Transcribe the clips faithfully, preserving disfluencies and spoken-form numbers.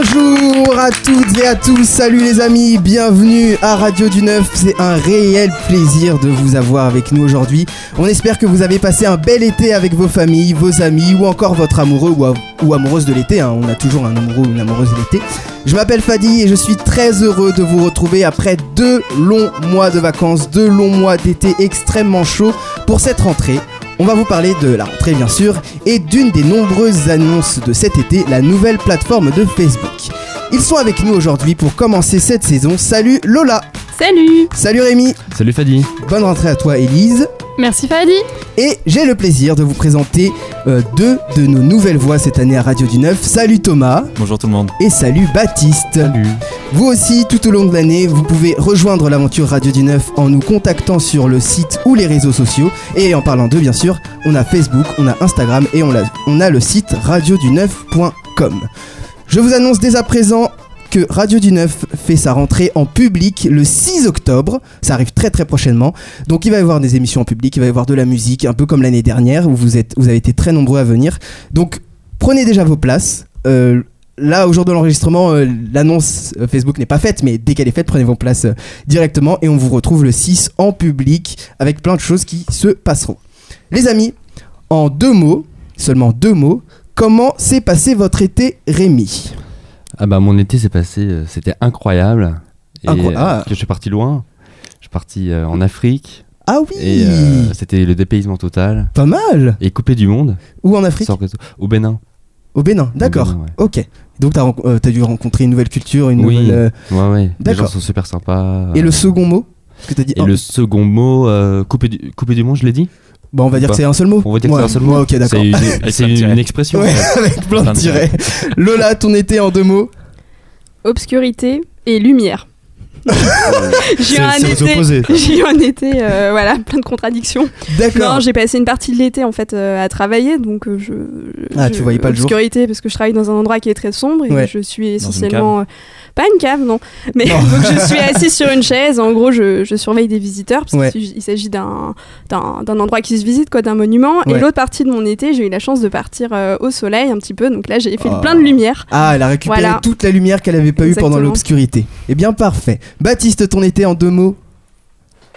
Bonjour à toutes et à tous, salut les amis, bienvenue à Radio du Neuf, c'est un réel plaisir de vous avoir avec nous aujourd'hui. On espère que vous avez passé un bel été avec vos familles, vos amis ou encore votre amoureux ou, ou amoureuse de l'été, hein. On a toujours un amoureux ou une amoureuse de l'été. Je m'appelle Fadi et je suis très heureux de vous retrouver après deux longs mois de vacances, deux longs mois d'été extrêmement chauds pour cette rentrée. On va vous parler de la rentrée bien sûr et d'une des nombreuses annonces de cet été, la nouvelle plateforme de Facebook. Ils sont avec nous aujourd'hui pour commencer cette saison. Salut Lola. Salut. Salut Rémi. Salut Fadi. Bonne rentrée à toi Elise. Merci Fadi. Et j'ai le plaisir de vous présenter euh, deux de nos nouvelles voix cette année à Radio du Neuf. Salut Thomas. Bonjour tout le monde. Et salut Baptiste. Salut. Vous aussi, tout au long de l'année, vous pouvez rejoindre l'aventure Radio du Neuf en nous contactant sur le site ou les réseaux sociaux. Et en parlant d'eux, bien sûr, on a Facebook, on a Instagram et on a, on a le site radio du neuf point com. Je vous annonce dès à présent que Radio du Neuf fait sa rentrée en public le six octobre, ça arrive très très prochainement, donc il va y avoir des émissions en public, il va y avoir de la musique, un peu comme l'année dernière où vous, êtes, vous avez été très nombreux à venir, donc prenez déjà vos places, euh, là au jour de l'enregistrement euh, l'annonce euh, Facebook n'est pas faite, mais dès qu'elle est faite prenez vos places euh, directement et on vous retrouve le six en public avec plein de choses qui se passeront. Les amis, en deux mots, seulement deux mots, comment s'est passé votre été Rémi ? Ah bah mon été s'est passé, c'était incroyable. Et Incro- ah. Je suis parti loin, je suis parti euh, en Afrique. Ah oui. Et euh, c'était le dépaysement total. Pas mal. Et coupé du monde. Où en Afrique? Au Bénin. Au Bénin, d'accord. Au Bénin, ouais. Ok. Donc t'as, euh, t'as dû rencontrer une nouvelle culture, une oui. nouvelle... Oui, euh... ouais, ouais. D'accord. Les gens sont super sympas. Euh... Et le second mot que t'as dit? Et oh. le second mot, euh, coupé, du... coupé du monde, je l'ai dit. Bah on va dire bah, que c'est un seul mot. On va dire ouais, que c'est un seul mot. Ouais, ok, d'accord. C'est une, c'est une, une expression. Ouais, avec plein de tirets. Lola, ton été en deux mots. Obscurité et lumière. J'ai eu un été. J'ai eu un été. Euh, voilà, plein de contradictions. D'accord. Non, j'ai passé une partie de l'été en fait euh, à travailler, donc euh, je. Ah, je, tu voyais pas le jour. Obscurité parce que je travaille dans un endroit qui est très sombre et ouais. je suis essentiellement. Pas une cave, non. Mais non. Donc je suis assise sur une chaise. En gros, je, je surveille des visiteurs parce ouais. qu'il s'agit d'un, d'un, d'un endroit qui se visite, quoi, d'un monument. Ouais. Et l'autre partie de mon été, j'ai eu la chance de partir euh, au soleil un petit peu. Donc là, j'ai fait oh. plein de lumière. Ah, elle a récupéré voilà. toute la lumière qu'elle n'avait pas Exactement. eu pendant l'obscurité. Eh bien, parfait. Baptiste, ton été en deux mots ?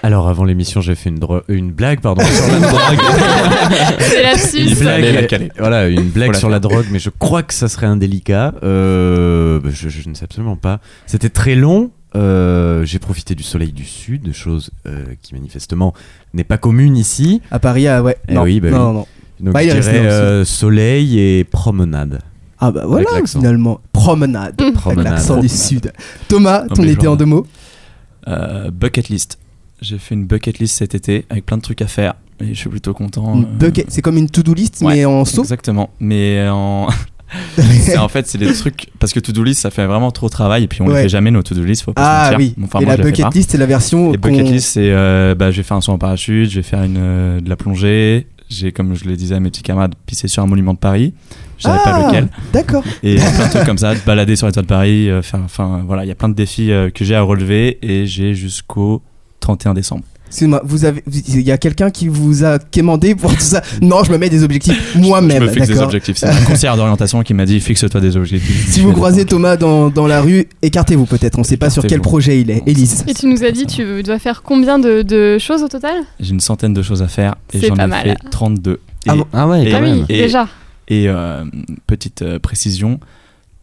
Alors avant l'émission j'ai fait une, dro- une blague pardon sur la drogue. C'est l'absurde. Une blague, euh, voilà une blague voilà. sur la drogue, mais je crois que ça serait indélicat. Euh, je, je ne sais absolument pas. C'était très long. Euh, j'ai profité du soleil du sud, chose euh, qui manifestement n'est pas commune ici. À Paris, ah ouais. Non. Oui, bah, non, oui. non non. Donc bah, je dirais euh, soleil et promenade. Ah bah voilà finalement promenade. Mmh. Promenade. Avec l'accent du sud. Thomas, ton été en deux mots. Euh, bucket list. J'ai fait une bucket list cet été avec plein de trucs à faire et je suis plutôt content. Une bucket, euh... c'est comme une to-do list ouais, mais en saut. Exactement, mais en en fait c'est des trucs parce que to-do list ça fait vraiment trop travail et puis on ne ouais. fait jamais nos to-do list, faut pas ah, se mentir. Oui. Enfin, et moi, la bucket list c'est la version. Et qu'on... bucket list c'est euh, bah je vais faire un saut en parachute, je vais faire une euh, de la plongée. J'ai, comme je le disais à mes petits camarades, pissé sur un monument de Paris. Je ne savais ah, pas lequel. D'accord. Et plein de trucs comme ça, de balader sur les toits de Paris. Euh, enfin voilà, il y a plein de défis euh, que j'ai à relever et j'ai jusqu'au trente et un décembre. Excusez-moi, vous avez, il y a quelqu'un qui vous a quémandé pour tout ça? Non, je me mets des objectifs moi-même. Je me fixe d'accord. des objectifs. C'est un conseillère d'orientation qui m'a dit fixe-toi des objectifs. Si vous croisez Thomas dans, dans la rue, écartez-vous peut-être. On ne sait pas sur quel projet il est. Élise. Et tu nous as dit, tu dois faire combien de, de choses au total? J'ai une centaine de choses à faire et c'est j'en ai mal. fait trente-deux. Et, ah, bon ah ouais, et, ah oui, et, déjà. Et euh, petite euh, précision,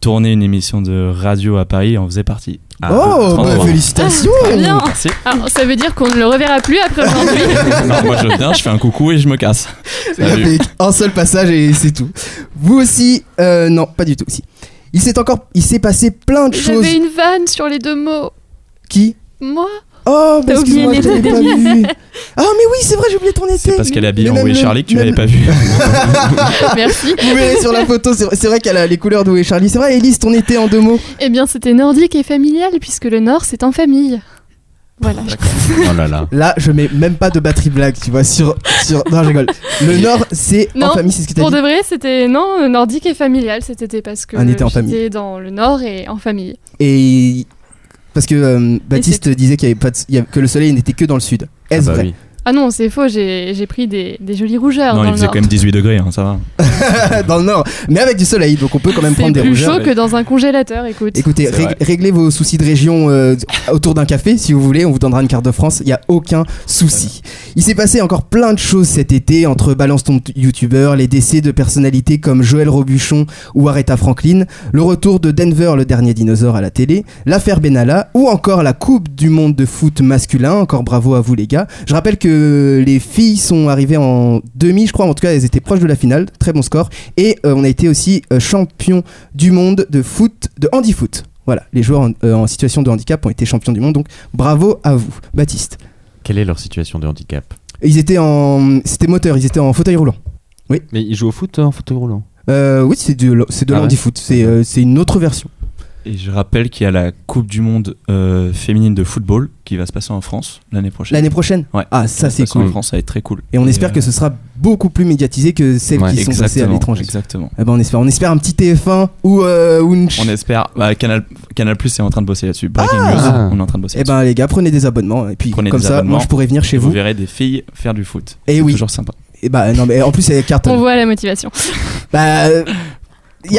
tourner une émission de radio à Paris en faisait partie. Ah, oh, bah, félicitations! Ah, bien. Merci. Alors, ça veut dire qu'on ne le reverra plus après aujourd'hui. Non, moi je viens, je fais un coucou et je me casse. C'est avec un seul passage et c'est tout. Vous aussi, euh, non, pas du tout. Si. Il s'est encore, il s'est passé plein de J'avais choses. J'avais une vanne sur les deux mots. Qui? Moi. Oh, bah excuse-moi, je l'avais pas vu. Ah, mais oui, c'est vrai, j'ai oublié ton été. C'est parce qu'elle est habillée en Où est Charlie que tu l'avais pas vu. Merci. Vous verrez sur la photo, c'est vrai, c'est vrai qu'elle a les couleurs d'Où est Charlie. C'est vrai, Elise, ton été en deux mots. Eh bien, c'était nordique et familial, puisque le Nord, c'est en famille. Voilà. Oh là, là. Là, je mets même pas de batterie blague, tu vois, sur... sur... Non, je rigole. Le Nord, c'est non, en famille, c'est ce que t'as dit. Pour de vrai, c'était... Non, nordique et familial, c'était parce que j'étais dans le Nord et en famille. Et... Parce que euh, Baptiste disait qu'il y avait pas de, y avait, que le soleil n'était que dans le sud. Est-ce ah bah vrai oui. Ah non, c'est faux, j'ai, j'ai pris des, des jolies rougeurs. Non, dans il le faisait nord. Quand même dix-huit degrés, hein, ça va. Dans le nord, mais avec du soleil, donc on peut quand même c'est prendre des rougeurs. C'est plus chaud que dans un congélateur, écoute. Écoutez, ré- réglez vos soucis de région euh, autour d'un café, si vous voulez, on vous donnera une carte de France, il n'y a aucun souci. Il s'est passé encore plein de choses cet été, entre Balance ton youtubeur, les décès de personnalités comme Joël Robuchon ou Aretha Franklin, le retour de Denver, le dernier dinosaure à la télé, l'affaire Benalla ou encore la Coupe du monde de foot masculin, encore bravo à vous les gars. Je rappelle que les filles sont arrivées en demi, je crois, en tout cas elles étaient proches de la finale, très bon score, et euh, on a été aussi euh, champion du monde de foot, de handi-foot. Voilà, les joueurs en, euh, en situation de handicap ont été champions du monde, donc bravo à vous. Baptiste, quelle est leur situation de handicap? Ils étaient en, c'était moteur, ils étaient en fauteuil roulant. Oui. Mais ils jouent au foot en fauteuil roulant? euh, Oui, c'est de, c'est de ah l'handi-foot, ouais. c'est, euh, c'est une autre version. Et je rappelle qu'il y a la Coupe du Monde euh, féminine de football qui va se passer en France l'année prochaine. L'année prochaine ? Ouais. Ah, ça c'est cool. En France, ça va être très cool. Et on et espère euh... que ce sera beaucoup plus médiatisé que celles ouais, qui sont passées à l'étranger. Exactement. Eh ben on espère, on espère un petit T F un ou, euh, ou une. On espère. Bah, Canal Canal Plus est en train de bosser là-dessus. Breaking ah News, ah. on est en train de bosser. Eh ben les gars, prenez des abonnements et puis prenez comme ça, moi je pourrai venir chez vous. Vous verrez des filles faire du foot. Et c'est oui. Toujours sympa. Et bah non mais en plus c'est carton. On voit la motivation. Bah. Euh... Il y, y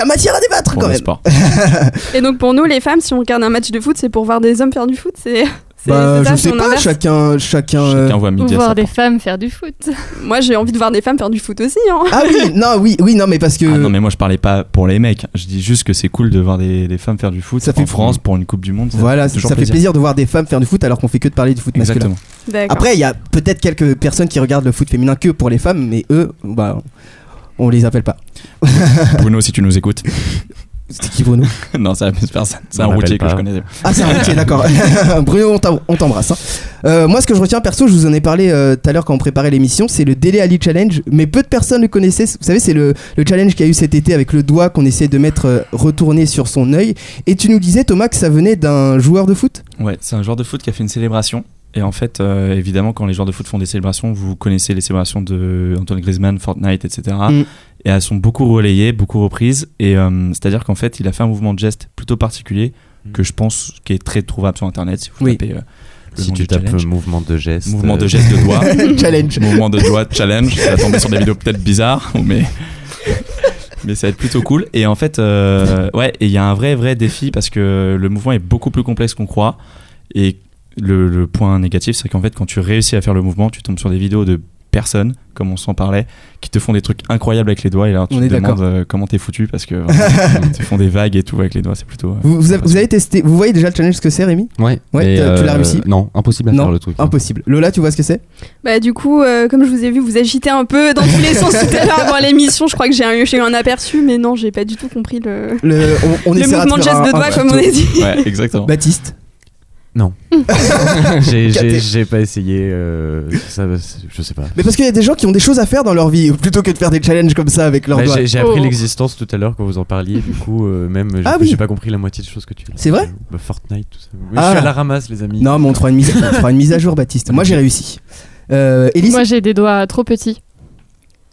a matière à débattre pour quand même. Et donc pour nous les femmes, si on regarde un match de foot, c'est pour voir des hommes faire du foot, c'est, c'est, bah, c'est ça, je sais pas, chacun, chacun, chacun voit midi à voir des femmes faire du foot. Moi j'ai envie de voir des femmes faire du foot aussi hein. Ah oui, non oui, oui non mais parce que ah, non mais moi je parlais pas pour les mecs, je dis juste que c'est cool de voir des, des femmes faire du foot. Ça en fait France pour une Coupe du Monde. Voilà, ça, ça fait plaisir. plaisir de voir des femmes faire du foot alors qu'on fait que de parler du foot masculin. D'accord. Après il y a peut-être quelques personnes qui regardent le foot féminin que pour les femmes, mais eux bah on les appelle pas. Bruno, si tu nous écoutes. C'était qui Bruno? Non, c'est la même personne. C'est on un routier pas. Que je connais. Ah, c'est un routier, d'accord. Bruno, on t'embrasse. Hein. Euh, moi, ce que je retiens perso, je vous en ai parlé tout euh, à l'heure quand on préparait l'émission, c'est le Dele Alli Challenge. Mais peu de personnes le connaissaient. Vous savez, c'est le, le challenge qu'il y a eu cet été avec le doigt qu'on essaie de mettre euh, retourné sur son œil. Et tu nous disais, Thomas, que ça venait d'un joueur de foot? Ouais, c'est un joueur de foot qui a fait une célébration. Et en fait, euh, évidemment, quand les joueurs de foot font des célébrations, vous connaissez les célébrations de Antoine Griezmann, Fortnite, et cetera. Mm. Et elles sont beaucoup relayées, beaucoup reprises. Et euh, c'est-à-dire qu'en fait, il a fait un mouvement de geste plutôt particulier mm. que je pense qui est très trouvable sur Internet. Si vous oui. tapez, euh, le si tu tapes challenge. mouvement de geste, mouvement de geste de doigt, challenge, mouvement de doigt challenge, ça va tomber sur des vidéos peut-être bizarres, mais mais ça va être plutôt cool. Et en fait, euh, ouais, il y a un vrai vrai défi parce que le mouvement est beaucoup plus complexe qu'on croit. Et Le, le point négatif, c'est qu'en fait, quand tu réussis à faire le mouvement, tu tombes sur des vidéos de personnes, comme on s'en parlait, qui te font des trucs incroyables avec les doigts. Et alors, tu on te demandes euh, comment t'es foutu parce que vraiment, ils te font des vagues et tout avec les doigts. C'est plutôt. Euh, vous, vous, avez, vous avez testé, vous voyez déjà le challenge ce que c'est, Rémi? Ouais. ouais euh, tu l'as réussi? Non, impossible à non, faire le truc. Impossible. Hein. Lola, tu vois ce que c'est? Bah, du coup, euh, comme je vous ai vu, vous agitez un peu dans tous les sens tout à l'heure avant l'émission. Je crois que j'ai, un, j'ai eu un aperçu, mais non, j'ai pas du tout compris le, le, on, on le mouvement de geste de doigt, comme on a dit. Ouais, exactement. Baptiste? Non, j'ai, j'ai, j'ai pas essayé, euh, ça, je sais pas. Mais parce qu'il y a des gens qui ont des choses à faire dans leur vie, plutôt que de faire des challenges comme ça avec leurs bah, doigts. J'ai, j'ai appris oh. l'existence tout à l'heure quand vous en parliez, du coup, euh, même j'ai, ah, oui. j'ai pas compris la moitié des choses que tu as. C'est vrai bah, Fortnite, tout ça. Oui, ah. Je suis à la ramasse, les amis. Non, mais on te fera une, une mise à jour, Baptiste. Moi, j'ai réussi. Euh, Elise. Moi, j'ai des doigts trop petits.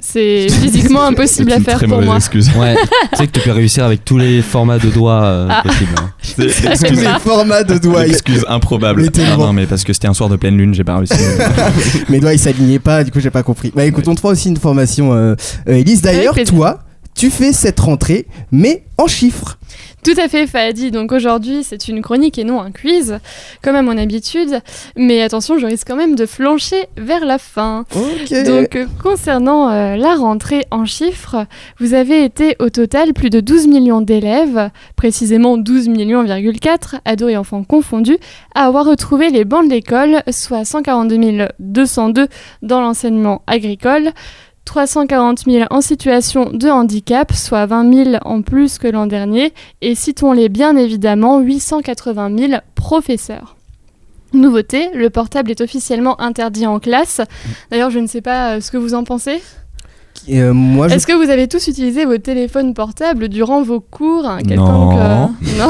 C'est physiquement impossible c'est à faire pour moi. Excuse. Ouais, tu sais que tu peux réussir avec tous les formats de doigts euh, ah. possibles. Hein. Tous les formats de doigts. Excuse improbable. Ah non, mais parce que c'était un soir de pleine lune, j'ai pas réussi. Mes doigts ils s'alignaient pas, du coup j'ai pas compris. Bah écoute, ouais. on te fera aussi une formation, euh, euh, Elise. D'ailleurs, toi, tu fais cette rentrée, mais en chiffres. Tout à fait, Fadi. Donc aujourd'hui, c'est une chronique et non un quiz, comme à mon habitude. Mais attention, je risque quand même de flancher vers la fin. Okay. Donc euh, concernant euh, la rentrée en chiffres, vous avez été au total plus de douze millions d'élèves, précisément douze virgule quatre millions, ados et enfants confondus, à avoir retrouvé les bancs de l'école, soit cent quarante-deux mille deux cent deux dans l'enseignement agricole, trois cent quarante mille en situation de handicap, soit vingt mille en plus que l'an dernier, et citons-les bien évidemment, huit cent quatre-vingt mille professeurs. Nouveauté, le portable est officiellement interdit en classe. D'ailleurs, je ne sais pas ce que vous en pensez. Euh, moi, je... Est-ce que vous avez tous utilisé vos téléphones portables durant vos cours hein, Non. Que... non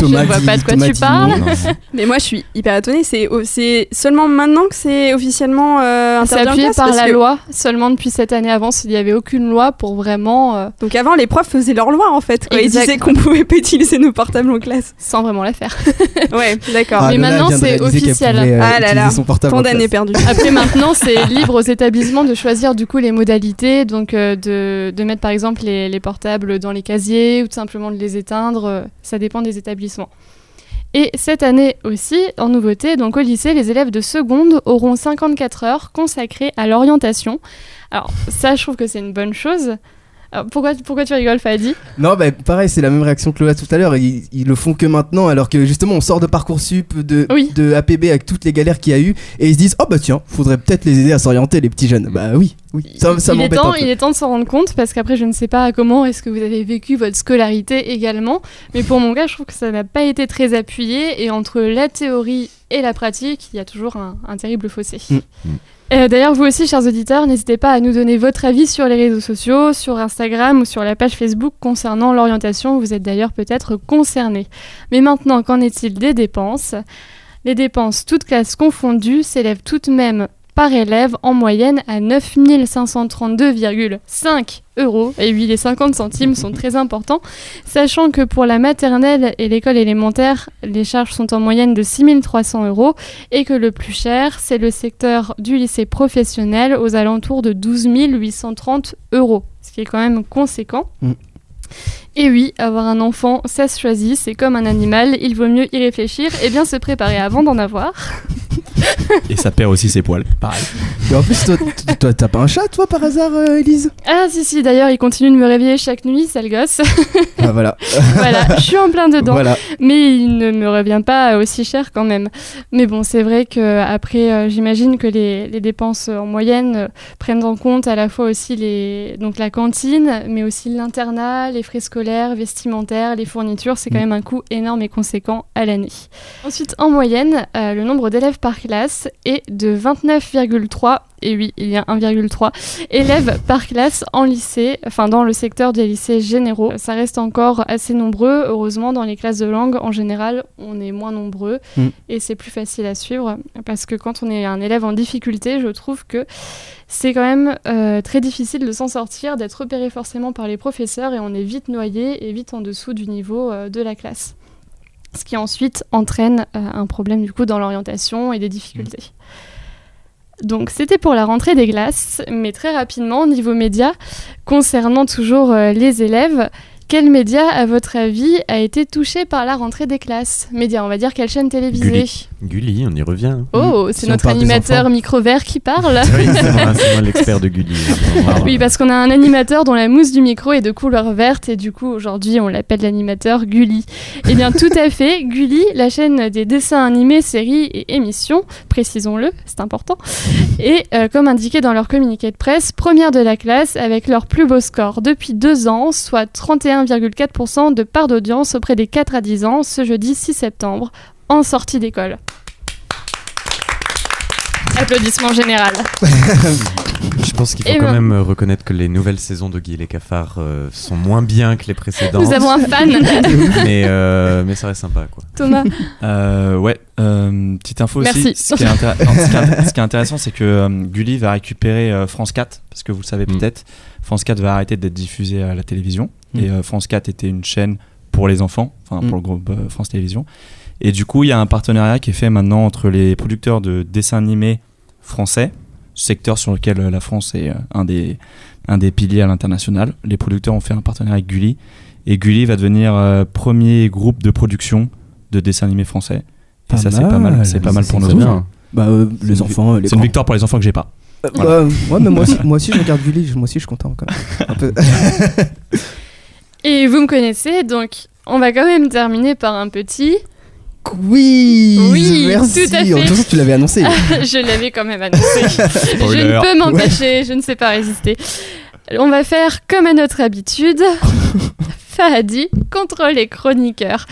Je ne vois pas de quoi tu parles. Non, non. Mais moi, je suis hyper étonnée. C'est, c'est seulement maintenant que c'est officiellement euh, interdit. C'est appuyé en classe, par la que... loi. Seulement depuis cette année. Avant, il n'y avait aucune loi pour vraiment... Euh... Donc avant, les profs faisaient leur loi, en fait. Quoi. Ils disaient qu'on ne pouvait pas utiliser nos portables en classe. Sans vraiment la faire. Ouais, d'accord. Ah, mais Lola maintenant, c'est officiel. Pouvait, euh, ah là là, tant d'années perdues. Après, maintenant, c'est libre aux établissements de choisir du coup les modalités. Donc euh, de, de mettre par exemple les, les portables dans les casiers ou tout simplement de les éteindre, euh, ça dépend des établissements. Et cette année aussi, en nouveauté, donc au lycée, les élèves de seconde auront cinquante-quatre heures consacrées à l'orientation. Alors ça, je trouve que c'est une bonne chose. Alors, pourquoi, pourquoi tu rigoles, Fadi ? Non, bah, pareil, c'est la même réaction que Lola tout à l'heure. Ils, ils le font que maintenant, alors que justement, on sort de Parcoursup, de, oui. de A P B avec toutes les galères qu'il y a eu, et ils se disent « Oh bah tiens, faudrait peut-être les aider à s'orienter, les petits jeunes. » Bah oui, oui. Ça, ça il, m'embête est temps, un peu. Il est temps de s'en rendre compte, parce qu'après, je ne sais pas comment est-ce que vous avez vécu votre scolarité également, mais pour mon cas, je trouve que ça n'a pas été très appuyé, et entre la théorie et la pratique, il y a toujours un, un terrible fossé. Mmh. Mmh. Euh, d'ailleurs, vous aussi, chers auditeurs, n'hésitez pas à nous donner votre avis sur les réseaux sociaux, sur Instagram ou sur la page Facebook concernant l'orientation. Vous êtes d'ailleurs peut-être concernés. Mais maintenant, qu'en est-il des dépenses ? Les dépenses, toutes classes confondues, s'élèvent tout de même par élève en moyenne à neuf mille cinq cent trente-deux virgule cinq euros. Et oui, les cinquante centimes sont très importants, sachant que pour la maternelle et l'école élémentaire, les charges sont en moyenne de six mille trois cents euros et que le plus cher, c'est le secteur du lycée professionnel aux alentours de douze mille huit cent trente euros, ce qui est quand même conséquent. Mmh. Et oui, avoir un enfant, ça se choisit, c'est comme un animal, il vaut mieux y réfléchir et bien se préparer avant d'en avoir. Et ça perd aussi ses poils, pareil. Et en plus, toi, toi, t'as pas un chat, toi, par hasard, euh, Elise ? Ah si, si, d'ailleurs, il continue de me réveiller chaque nuit, sale gosse. Ah voilà. Voilà, je suis en plein dedans, voilà. Mais il ne me revient pas aussi cher quand même. Mais bon, c'est vrai qu'après, euh, j'imagine que les, les dépenses en moyenne euh, prennent en compte à la fois aussi les, donc, la cantine, mais aussi l'internat, les frais scolaires, vestimentaires, les fournitures, c'est quand même un coût énorme et conséquent à l'année. Ensuite, en moyenne, euh, le nombre d'élèves par classe est de vingt-neuf virgule trois, et oui, il y a un virgule trois, élèves par classe en lycée, enfin dans le secteur des lycées généraux. Ça reste encore assez nombreux, heureusement, dans les classes de langue, en général, on est moins nombreux, mmh. et c'est plus facile à suivre, parce que quand on est un élève en difficulté, je trouve que c'est quand même euh, très difficile de s'en sortir, d'être repéré forcément par les professeurs, et on est vite noyé et vite en dessous du niveau euh, de la classe. Ce qui ensuite entraîne euh, un problème du coup dans l'orientation et des difficultés. Donc c'était pour la rentrée des classes, mais très rapidement, niveau médias, concernant toujours euh, les élèves, quel média, à votre avis, a été touché par la rentrée des classes ? Média, on va dire, quelle chaîne télévisée ? Gulli. Gulli, on y revient. Oh, c'est si notre animateur micro-vert qui parle. Oui, c'est moi, c'est moi l'expert de Gulli. Oui, parce qu'on a un animateur dont la mousse du micro est de couleur verte et du coup, aujourd'hui, on l'appelle l'animateur Gulli. Eh bien, tout à fait, Gulli, la chaîne des dessins animés, séries et émissions, précisons-le, c'est important, et euh, comme indiqué dans leur communiqué de presse, première de la classe avec leur plus beau score depuis deux ans, soit trente et un virgule quatre pour cent de part d'audience auprès des quatre à dix ans ce jeudi six septembre, en sortie d'école. Applaudissements général. Je pense qu'il faut et quand ben... même reconnaître que les nouvelles saisons de Oggy et les cafards euh, sont moins bien que les précédentes. Nous avons un fan. mais, euh, mais ça reste sympa, quoi. Thomas euh, Ouais, euh, petite info Merci. aussi. Ce qui, intér- non, ce, qui intér- ce qui est intéressant, c'est que euh, Gulli va récupérer euh, France quatre, parce que vous le savez mm. peut-être, France quatre va arrêter d'être diffusée à la télévision. Et euh, France quatre était une chaîne pour les enfants, enfin mm. pour le groupe euh, France Télévisions. Et du coup, il y a un partenariat qui est fait maintenant entre les producteurs de dessins animés français, secteur sur lequel euh, la France est euh, un des, un des piliers à l'international. Les producteurs ont fait un partenariat avec Gulli. Et Gulli va devenir euh, premier groupe de production de dessins animés français. Et pas ça, mal. c'est pas mal. C'est pas mal pour nos enfants. Bah, euh, les enfants. Les c'est une victoire pour les enfants que j'ai pas. Euh, voilà. bah, ouais, mais moi aussi, moi aussi, je regarde Gulli. Moi aussi, je suis content quand même. Un peu. Et vous me connaissez, donc on va quand même terminer par un petit... Quiz. Oui, merci. Tout à fait. En tout cas, tu l'avais annoncé. Je l'avais quand même annoncé. Je ne peux m'empêcher, ouais. Je ne sais pas résister. On va faire comme à notre habitude... Fadi contre les chroniqueurs.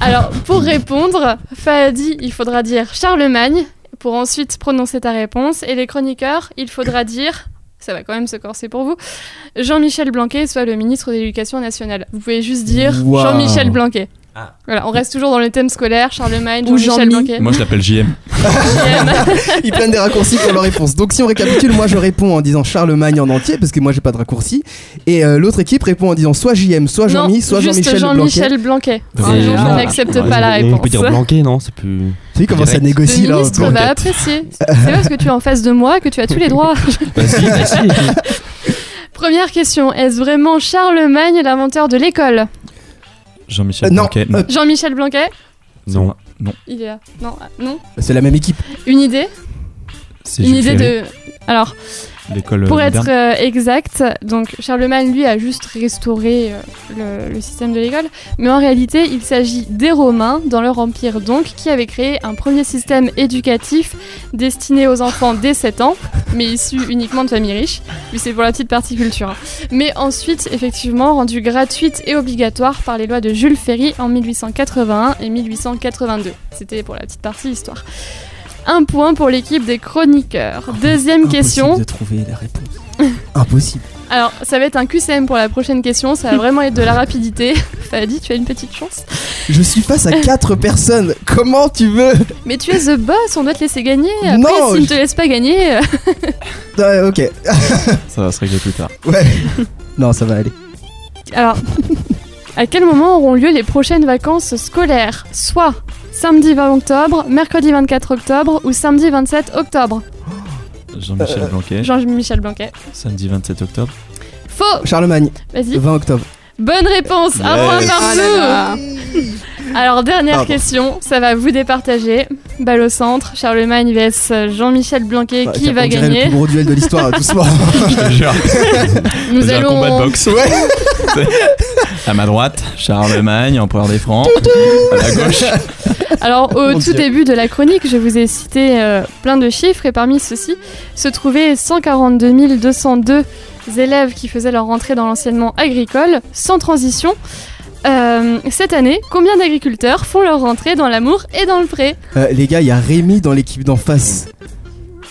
Alors, pour répondre, Fadi, il faudra dire Charlemagne, pour ensuite prononcer ta réponse, et les chroniqueurs, il faudra dire... ça va quand même se corser pour vous, Jean-Michel Blanquer soit le ministre de l'Éducation nationale. Vous pouvez juste dire wow. Jean-Michel Blanquer. Ah. Voilà, on reste toujours dans les thèmes scolaires, Charlemagne, Jean-Michel Blanquer. Moi je l'appelle J M. Ils prennent des raccourcis pour leur réponse. Donc si on récapitule, moi je réponds en disant Charlemagne en entier parce que moi j'ai pas de raccourci. Et euh, l'autre équipe répond en disant soit J M, soit Jean-Mi, soit Jean-Michel Jean Blanquer. Jean-Michel Blanquer. Ah, je n'accepte ah, pas ah, la réponse. On peut dire Blanquer, non? C'est plus. Tu sais comment ça négocie là? Le ministre là, va apprécier. C'est parce que tu es en face de moi que tu as tous les droits. Bah si, bah si. Première question, est-ce vraiment Charlemagne l'inventeur de l'école? Jean-Michel euh, Blanquer. Non. Euh, Jean-Michel Blanquer. Non, non. Il est là. Non, non. C'est la même équipe. Une idée. C'est Une idée de. Alors. L'école pour moderne. Être euh, exact, donc Charlemagne lui a juste restauré euh, le, le système de l'école, mais en réalité il s'agit des Romains dans leur empire donc qui avaient créé un premier système éducatif destiné aux enfants dès sept ans, mais issus uniquement de familles riches, mais c'est pour la petite partie culture. Hein. Mais ensuite effectivement rendu gratuite et obligatoire par les lois de Jules Ferry en mille huit cent quatre-vingt-un et mille huit cent quatre-vingt-deux. C'était pour la petite partie histoire. Un point pour l'équipe des chroniqueurs. Oh, Deuxième impossible question. Impossible de trouver la réponse. Impossible. Alors, ça va être un Q C M pour la prochaine question. Ça va vraiment être de la rapidité. Fadi, tu as une petite chance. Je suis face à quatre personnes. Comment tu veux? Mais tu es the boss. On doit te laisser gagner. Après, non, si je... ne te laisse pas gagner. euh, ok. Ça va se régler plus tard. Ouais. Non, ça va aller. Alors, à quel moment auront lieu les prochaines vacances scolaires? Soit samedi vingt octobre, mercredi vingt-quatre octobre ou samedi vingt-sept octobre. Jean-Michel euh, Blanquer. Jean-Michel Blanquer. Samedi vingt-sept octobre. Faux. Charlemagne. Vas-y. vingt octobre. Bonne réponse. Yes. Un point partout. Ah, alors dernière Pardon. question, ça va vous départager. Balle au centre, Charlemagne vs Jean-Michel Blanquer, bah, qui va on gagner le plus gros duel de l'histoire tout ce soir. Je te jure. Nous J'ai allons un combat de boxe. Ouais. À ma droite, Charlemagne, empereur des Francs. À la gauche. Alors, au Mon tout Dieu. début de la chronique, je vous ai cité euh, plein de chiffres et parmi ceux-ci se trouvaient cent quarante-deux mille deux cent deux élèves qui faisaient leur rentrée dans l'enseignement agricole sans transition. Euh, cette année, combien d'agriculteurs font leur rentrée dans l'amour et dans le pré? euh, Les gars, il y a Rémi dans l'équipe d'en face.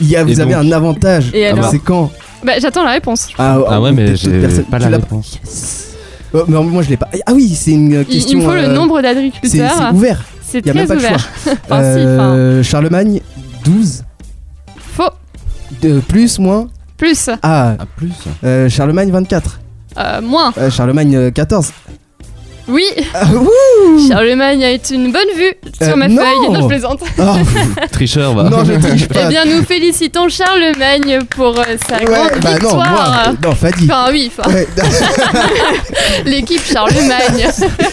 Il y a, vous donc, avez un avantage. Et alors, c'est quand? Bah, j'attends la réponse. Ah, ah ouais, mais j'ai pas la réponse. Yes. Oh, mais moi, je l'ai pas. Ah oui, c'est une question. Il me faut euh, le nombre d'agriculteurs. C'est, c'est ouvert. C'est y a très même pas ouvert. De choix. Enfin, euh, si, Charlemagne, douze. Faux. De plus, moins. Plus. Ah, ah plus. Euh, Charlemagne, vingt-quatre. Euh, moins. Euh, Charlemagne, euh, quatorze. Oui. Ah, Charlemagne a eu une bonne vue sur euh, ma non. feuille. Non, je plaisante. Oh. Tricheur, bah. Non, je triche pas. Eh bien, nous félicitons Charlemagne pour euh, sa ouais, grande bah victoire. Non, moi, non, Fadi. Enfin, oui. Enfin. Ouais. L'équipe Charlemagne.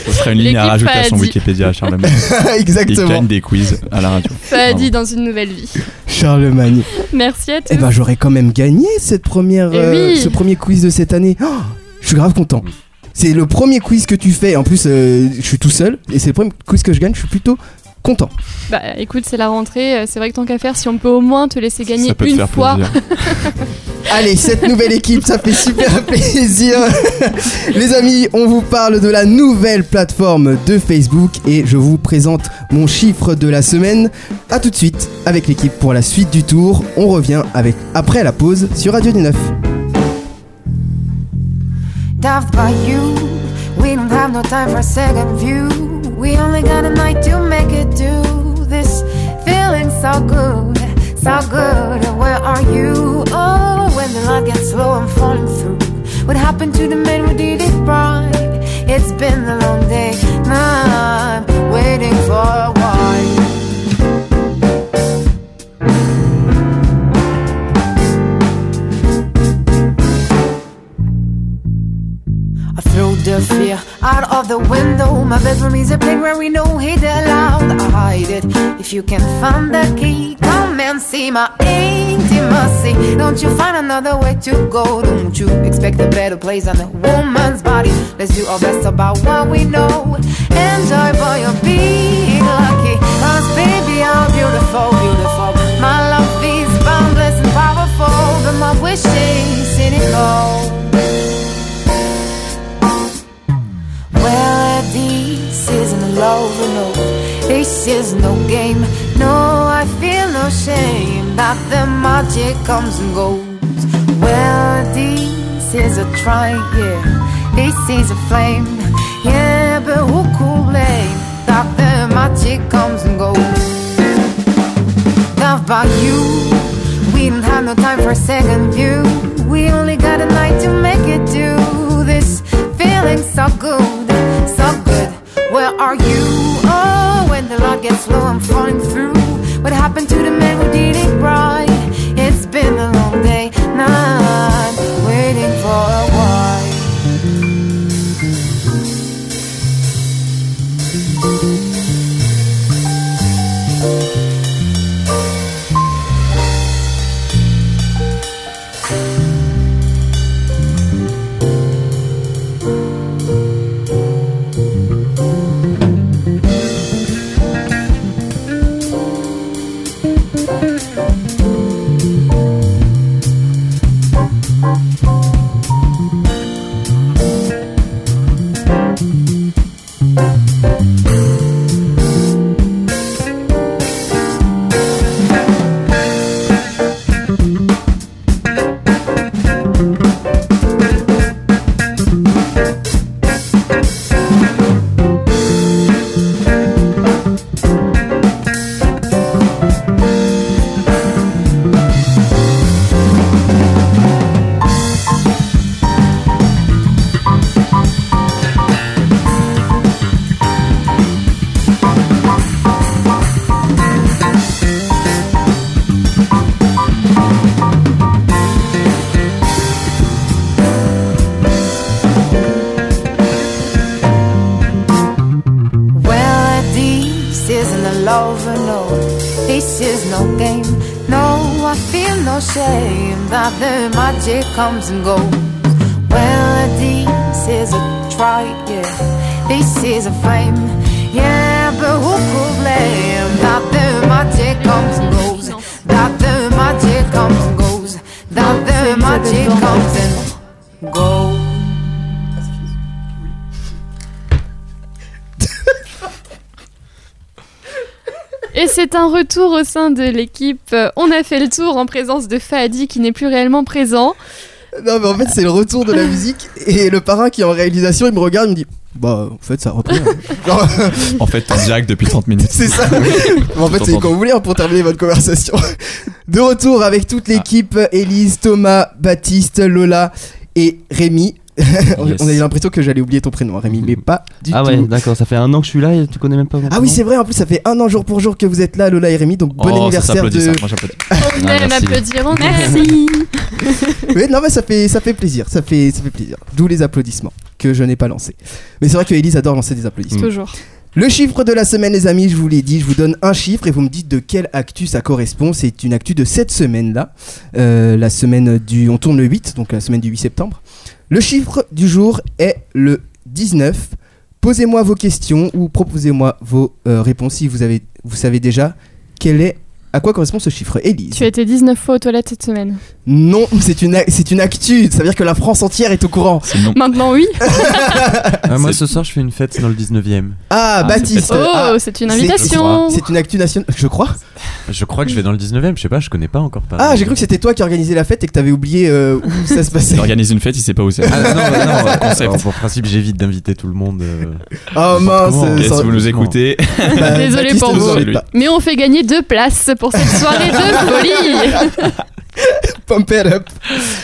Ce serait une ligne à rajouter Fadi. À son Wikipédia, Charlemagne. Exactement. Il gagne des quiz à la radio. Fadi dans une nouvelle vie. Charlemagne. Merci à tous. Eh ben, j'aurais quand même gagné cette première, euh, oui. ce premier quiz de cette année. Oh, je suis grave content. C'est le premier quiz que tu fais, en plus euh, je suis tout seul, et c'est le premier quiz que je gagne, je suis plutôt content. Bah écoute, c'est la rentrée, c'est vrai que tant qu'à faire, si on peut au moins te laisser gagner ça peut une te faire fois. Allez, cette nouvelle équipe, ça fait super plaisir. Les amis, on vous parle de la nouvelle plateforme de Facebook et je vous présente mon chiffre de la semaine. A tout de suite avec l'équipe pour la suite du tour. On revient avec après la pause sur Radio du Neuf. By you, we don't have no time for a second view. We only got a night to make it do. This feeling's so good, so good. Where are you? Oh, when the light gets low, I'm falling through. What happened to the man who did it right? It's been a long day, now I'm waiting for a while. The fear out of the window. My bedroom is a place where we know hate allowed. I hide it. If you can find the key, come and see my intimacy. Don't you find another way to go? Don't you expect a better place than a woman's body? Let's do our best about what we know. Enjoy, boy, you're being lucky. Cause baby, I'm beautiful, beautiful. My love is boundless and powerful, but my wish is cynical. Well, this isn't a love, no, this is no game. No, I feel no shame that the magic comes and goes. Well, Well, this is a try, yeah. This is a flame, yeah, but who could blame? Doctor Magic comes and goes. Love about you, we don't have no time for a second view. We only got a night to make it do. This feeling's so good, so good. Where are you? Oh, when the light gets low, I'm falling through. What happened to the man who did it right? It's been a long day, night, waiting for a while. Comes and goes. Well, this is a try, yeah. This is a flame, yeah. But who could blame? That the magic comes and goes. That the magic comes and goes. That the magic comes and goes. Et c'est un retour au sein de l'équipe. On a fait le tour en présence de Fadi qui n'est plus réellement présent. Non mais en fait c'est le retour de la musique et le parrain qui est en réalisation, il me regarde, il me dit bah en fait ça a repris hein. Genre... en fait direct depuis trente minutes. C'est ça. En fait c'est quand vous voulez hein, pour terminer votre conversation. De retour avec toute l'équipe, Elise, Thomas, Baptiste, Lola et Rémi. On yes. a eu l'impression que j'allais oublier ton prénom, Rémi, mais pas du ah tout. Ah ouais, d'accord, ça fait un an que je suis là et tu connais même pas mon ah prénom. Oui, c'est vrai, en plus ça fait un an jour pour jour que vous êtes là, Lola et Rémi, donc bon oh, anniversaire. Ça de... ça, moi j'applaudis. On aime applaudir, on merci. Mais non, mais ça fait, ça fait plaisir, ça fait, ça fait plaisir. D'où les applaudissements que je n'ai pas lancés. Mais c'est vrai que Élise adore lancer des applaudissements. Mmh. Toujours. Le chiffre de la semaine, les amis, je vous l'ai dit, je vous donne un chiffre et vous me dites de quelle actu ça correspond. C'est une actu de cette semaine-là, euh, la semaine du... On tourne le huit, donc la semaine du huit septembre. Le chiffre du jour est le dix-neuf. Posez-moi vos questions ou proposez-moi vos euh, réponses si vous, avez, vous savez déjà quel est, à quoi correspond ce chiffre. Élise. Tu as été dix-neuf fois aux toilettes cette semaine. Non, c'est une, c'est une actu. Ça veut dire que la France entière est au courant. Maintenant, oui. ah, moi, c'est... ce soir, je fais une fête dans le dix-neuvième. Ah, ah Baptiste. C'est... Oh, ah, c'est une invitation. C'est, c'est une actu nationale. Je crois. Je crois que je vais dans le dix-neuvième. Je sais pas, je connais pas encore pas. Ah, j'ai cru que c'était toi qui organisais la fête et que t'avais oublié euh, où ça se passait. Il organise une fête, il sait pas où c'est. Ah, non, non, non, concept. Alors, pour principe, j'évite d'inviter tout le monde. Euh... Oh mince. Si vous nous écoutez. Bah, désolé Baptiste pour vous. Mais on fait gagner deux places pour cette soirée de folie. Pump it up.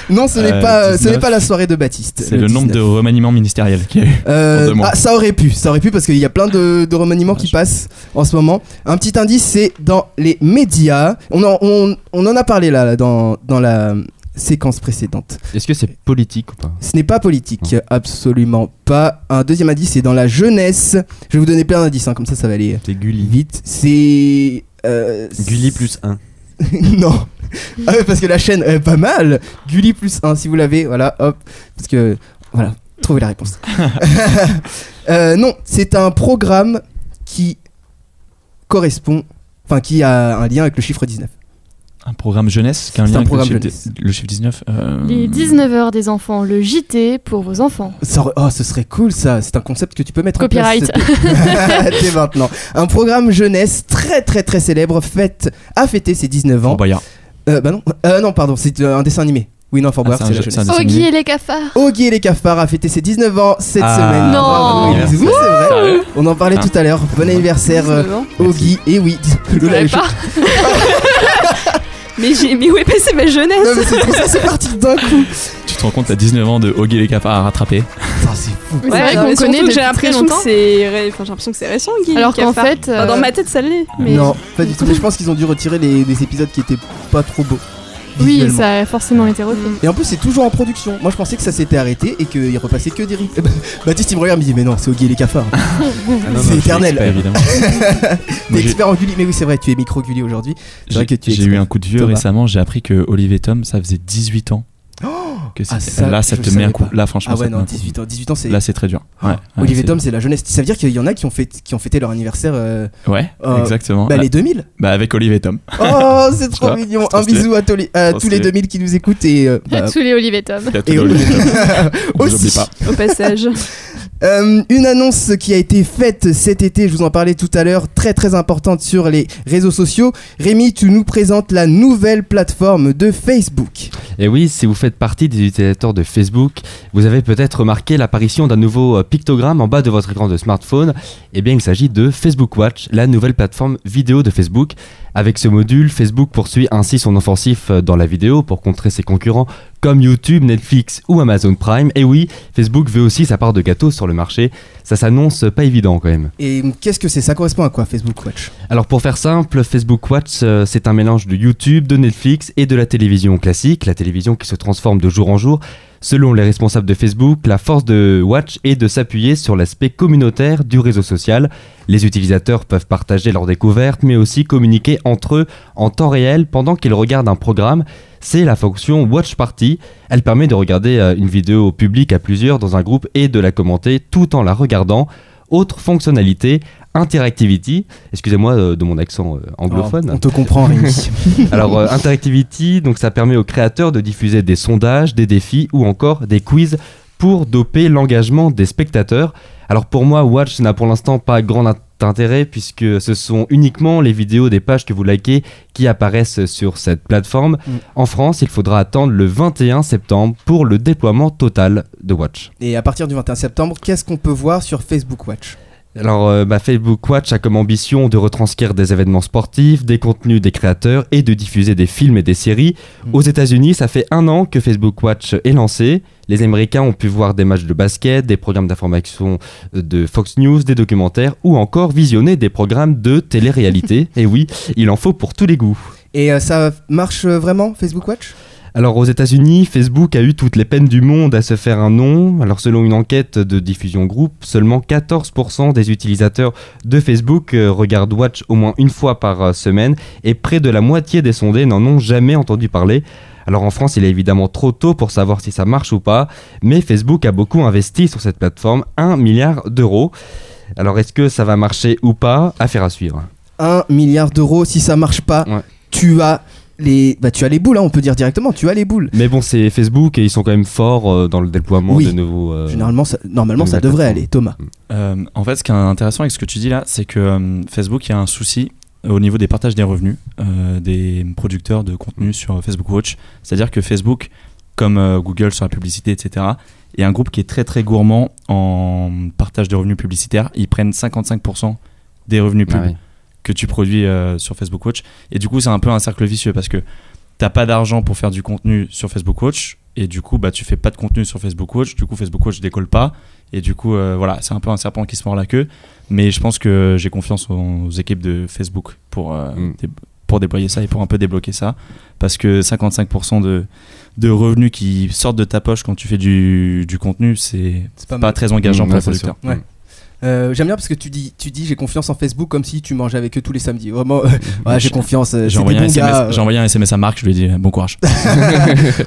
Non, ce n'est euh, pas, dix-neuf, ce n'est pas la soirée de Baptiste. C'est le, le nombre de remaniements ministériels qu'il y a eu. Euh, ah, ça aurait pu, ça aurait pu parce qu'il y a plein de, de remaniements ah, qui je... passent en ce moment. Un petit indice, c'est dans les médias. On en, on, on en a parlé là, là dans, dans la séquence précédente. Est-ce que c'est politique ou pas ? Ce n'est pas politique, non. Absolument pas. Un deuxième indice, c'est dans la jeunesse. Je vais vous donner plein d'indices, hein, comme ça, ça va aller. C'est Gulli. Vite. C'est euh, Gulli plus un. Non. Ah ouais, parce que la chaîne est pas mal. Gulli plus un si vous l'avez, voilà, hop, parce que voilà, trouvez la réponse. euh, non, c'est un programme qui correspond, enfin qui a un lien avec le chiffre dix-neuf. Un programme jeunesse qui a un c'est lien un avec programme le, chiffre, le chiffre dix-neuf. Euh... Les dix-neuf heures des enfants, le J T pour vos enfants. Ça, oh, ce serait cool ça, c'est un concept que tu peux mettre copyright. En place. Copyright. Dès maintenant. Un programme jeunesse très très très célèbre, fête, a fêté ses dix-neuf ans. Oh, bah, y a... Euh, bah non, euh, non, pardon, c'est un dessin animé. Oui, non, Fort Boyard, ah, c'est, c'est la jeunesse. Oggy et les cafards. Oggy et les cafards a fêté ses dix-neuf ans cette ah, semaine. Non, oui, oui, c'est vrai. Sérieux? On en parlait ah. tout à l'heure. Bon anniversaire, Oggy. Et oui, Lola, je pas. Mais, j'ai... mais où est passée ma jeunesse? Non, mais c'est tout ça, c'est parti d'un coup. Tu te rends compte, t'as dix-neuf ans de Oggy et les cafards à rattraper. Putain, c'est fou. Ouais, c'est vrai qu'on connaît, j'ai l'impression que c'est ré... enfin, j'ai l'impression que c'est récent, Oggy. Alors qu'en fait, euh... dans ma tête, ça l'est. Mais... Non, pas du tout. Mais je pense qu'ils ont dû retirer les, les épisodes qui étaient pas trop beaux. Oui, ça a forcément été refait. Et en plus, c'est toujours en production. Moi, je pensais que ça s'était arrêté et qu'il repassait que des riffs. Baptiste, il me regarde, il me dit mais non, c'est Oggy et les cafards. Ah non, c'est non, éternel. T'es expert, t'es expert en Gulli, mais oui, c'est vrai, tu es micro Gulli aujourd'hui. C'est vrai que tu es j'ai eu un coup de vieux Thomas. Récemment. J'ai appris que Olive et Tom, ça faisait dix-huit ans. Oh que ah, ça, là, ça te met un coup. Pas. Là, franchement, ah ouais, ça non, dix-huit ans, dix-huit ans, c'est. Là, c'est très dur. Ouais, ouais, Olive et Tom, c'est la jeunesse. Ça veut dire qu'il y en a qui ont, fait, qui ont fêté leur anniversaire. Euh, ouais, euh, exactement. Bah, là. Les deux mille. Bah, avec Olive et Tom. Oh, c'est trop vois, mignon. C'est un bisou à, toli- à tous les deux mille qui nous écoutent et. Euh, bah, tous les Olive et Tom. Et aussi. Au passage. Euh, une annonce qui a été faite cet été, je vous en parlais tout à l'heure, très très importante sur les réseaux sociaux. Rémi, tu nous présentes la nouvelle plateforme de Facebook. Et oui, si vous faites partie des utilisateurs de Facebook, vous avez peut-être remarqué l'apparition d'un nouveau pictogramme en bas de votre écran de smartphone. Eh bien, il s'agit de Facebook Watch, la nouvelle plateforme vidéo de Facebook. Avec ce module, Facebook poursuit ainsi son offensif dans la vidéo pour contrer ses concurrents comme YouTube, Netflix ou Amazon Prime. Et oui, Facebook veut aussi sa part de gâteau sur le marché. Ça s'annonce pas évident quand même. Et qu'est-ce que c'est? Ça correspond à quoi, Facebook Watch? Alors pour faire simple, Facebook Watch, euh, c'est un mélange de YouTube, de Netflix et de la télévision classique. La télévision qui se transforme de jour en jour. Selon les responsables de Facebook, la force de Watch est de s'appuyer sur l'aspect communautaire du réseau social. Les utilisateurs peuvent partager leurs découvertes, mais aussi communiquer entre eux en temps réel pendant qu'ils regardent un programme. C'est la fonction Watch Party. Elle permet de regarder une vidéo publique à plusieurs dans un groupe et de la commenter tout en la regardant. Autre fonctionnalité, Interactivity, excusez-moi euh, de mon accent euh, anglophone. Oh, on te comprend, Rémi. Alors, euh, Interactivity, donc ça permet aux créateurs de diffuser des sondages, des défis ou encore des quiz pour doper l'engagement des spectateurs. Alors pour moi, Watch n'a pour l'instant pas grand intérêt puisque ce sont uniquement les vidéos des pages que vous likez qui apparaissent sur cette plateforme. Mm. En France, il faudra attendre le vingt et un septembre pour le déploiement total de Watch. Et à partir du vingt et un septembre, qu'est-ce qu'on peut voir sur Facebook Watch ? Alors euh, bah, Facebook Watch a comme ambition de retranscrire des événements sportifs, des contenus des créateurs et de diffuser des films et des séries. Mmh. Aux États-Unis, ça fait un an que Facebook Watch est lancé. Les Américains ont pu voir des matchs de basket, des programmes d'information de Fox News, des documentaires ou encore visionner des programmes de télé-réalité. Et oui, il en faut pour tous les goûts. Et euh, ça marche vraiment, Facebook Watch ? Alors aux États-Unis, Facebook a eu toutes les peines du monde à se faire un nom. Alors selon une enquête de diffusion groupe, seulement quatorze pour cent des utilisateurs de Facebook regardent Watch au moins une fois par semaine et près de la moitié des sondés n'en ont jamais entendu parler. Alors en France, il est évidemment trop tôt pour savoir si ça marche ou pas, mais Facebook a beaucoup investi sur cette plateforme, un milliard d'euros. Alors est-ce que ça va marcher ou pas? Affaire à suivre. un milliard d'euros, si ça marche pas, ouais. tu as... Les... Bah, tu as les boules, hein, on peut dire directement, tu as les boules. Mais bon, c'est Facebook et ils sont quand même forts euh, dans le déploiement oui. de nouveaux. Euh, Généralement, ça, normalement, ça devrait aller, Thomas. Euh, en fait, ce qui est intéressant avec ce que tu dis là, c'est que euh, Facebook, il y a un souci au niveau des partages des revenus euh, des producteurs de contenu sur Facebook Watch. C'est-à-dire que Facebook, comme euh, Google sur la publicité, et cetera, est un groupe qui est très très gourmand en partage de revenus publicitaires. Ils prennent cinquante-cinq pour cent des revenus pubs. Ah oui. que tu produis euh, sur Facebook Watch. Et du coup, c'est un peu un cercle vicieux parce que t'as pas d'argent pour faire du contenu sur Facebook Watch et du coup, bah, tu fais pas de contenu sur Facebook Watch. Du coup, Facebook Watch décolle pas. Et du coup, euh, voilà, c'est un peu un serpent qui se mord la queue. Mais je pense que j'ai confiance aux équipes de Facebook pour, euh, mmh. dé- pour déployer ça et pour un peu débloquer ça. Parce que cinquante-cinq pour cent de, de revenus qui sortent de ta poche quand tu fais du, du contenu, c'est, c'est pas, pas très engageant mmh, pour les producteurs. Ouais. Mmh. Euh, j'aime bien parce que tu dis, tu dis j'ai confiance en Facebook comme si tu mangeais avec eux tous les samedis. Vraiment, euh, ouais, j'ai confiance. Euh, j'ai, envoyé un S M S, gars, euh... j'ai envoyé un S M S à Marc, je lui ai dit bon courage.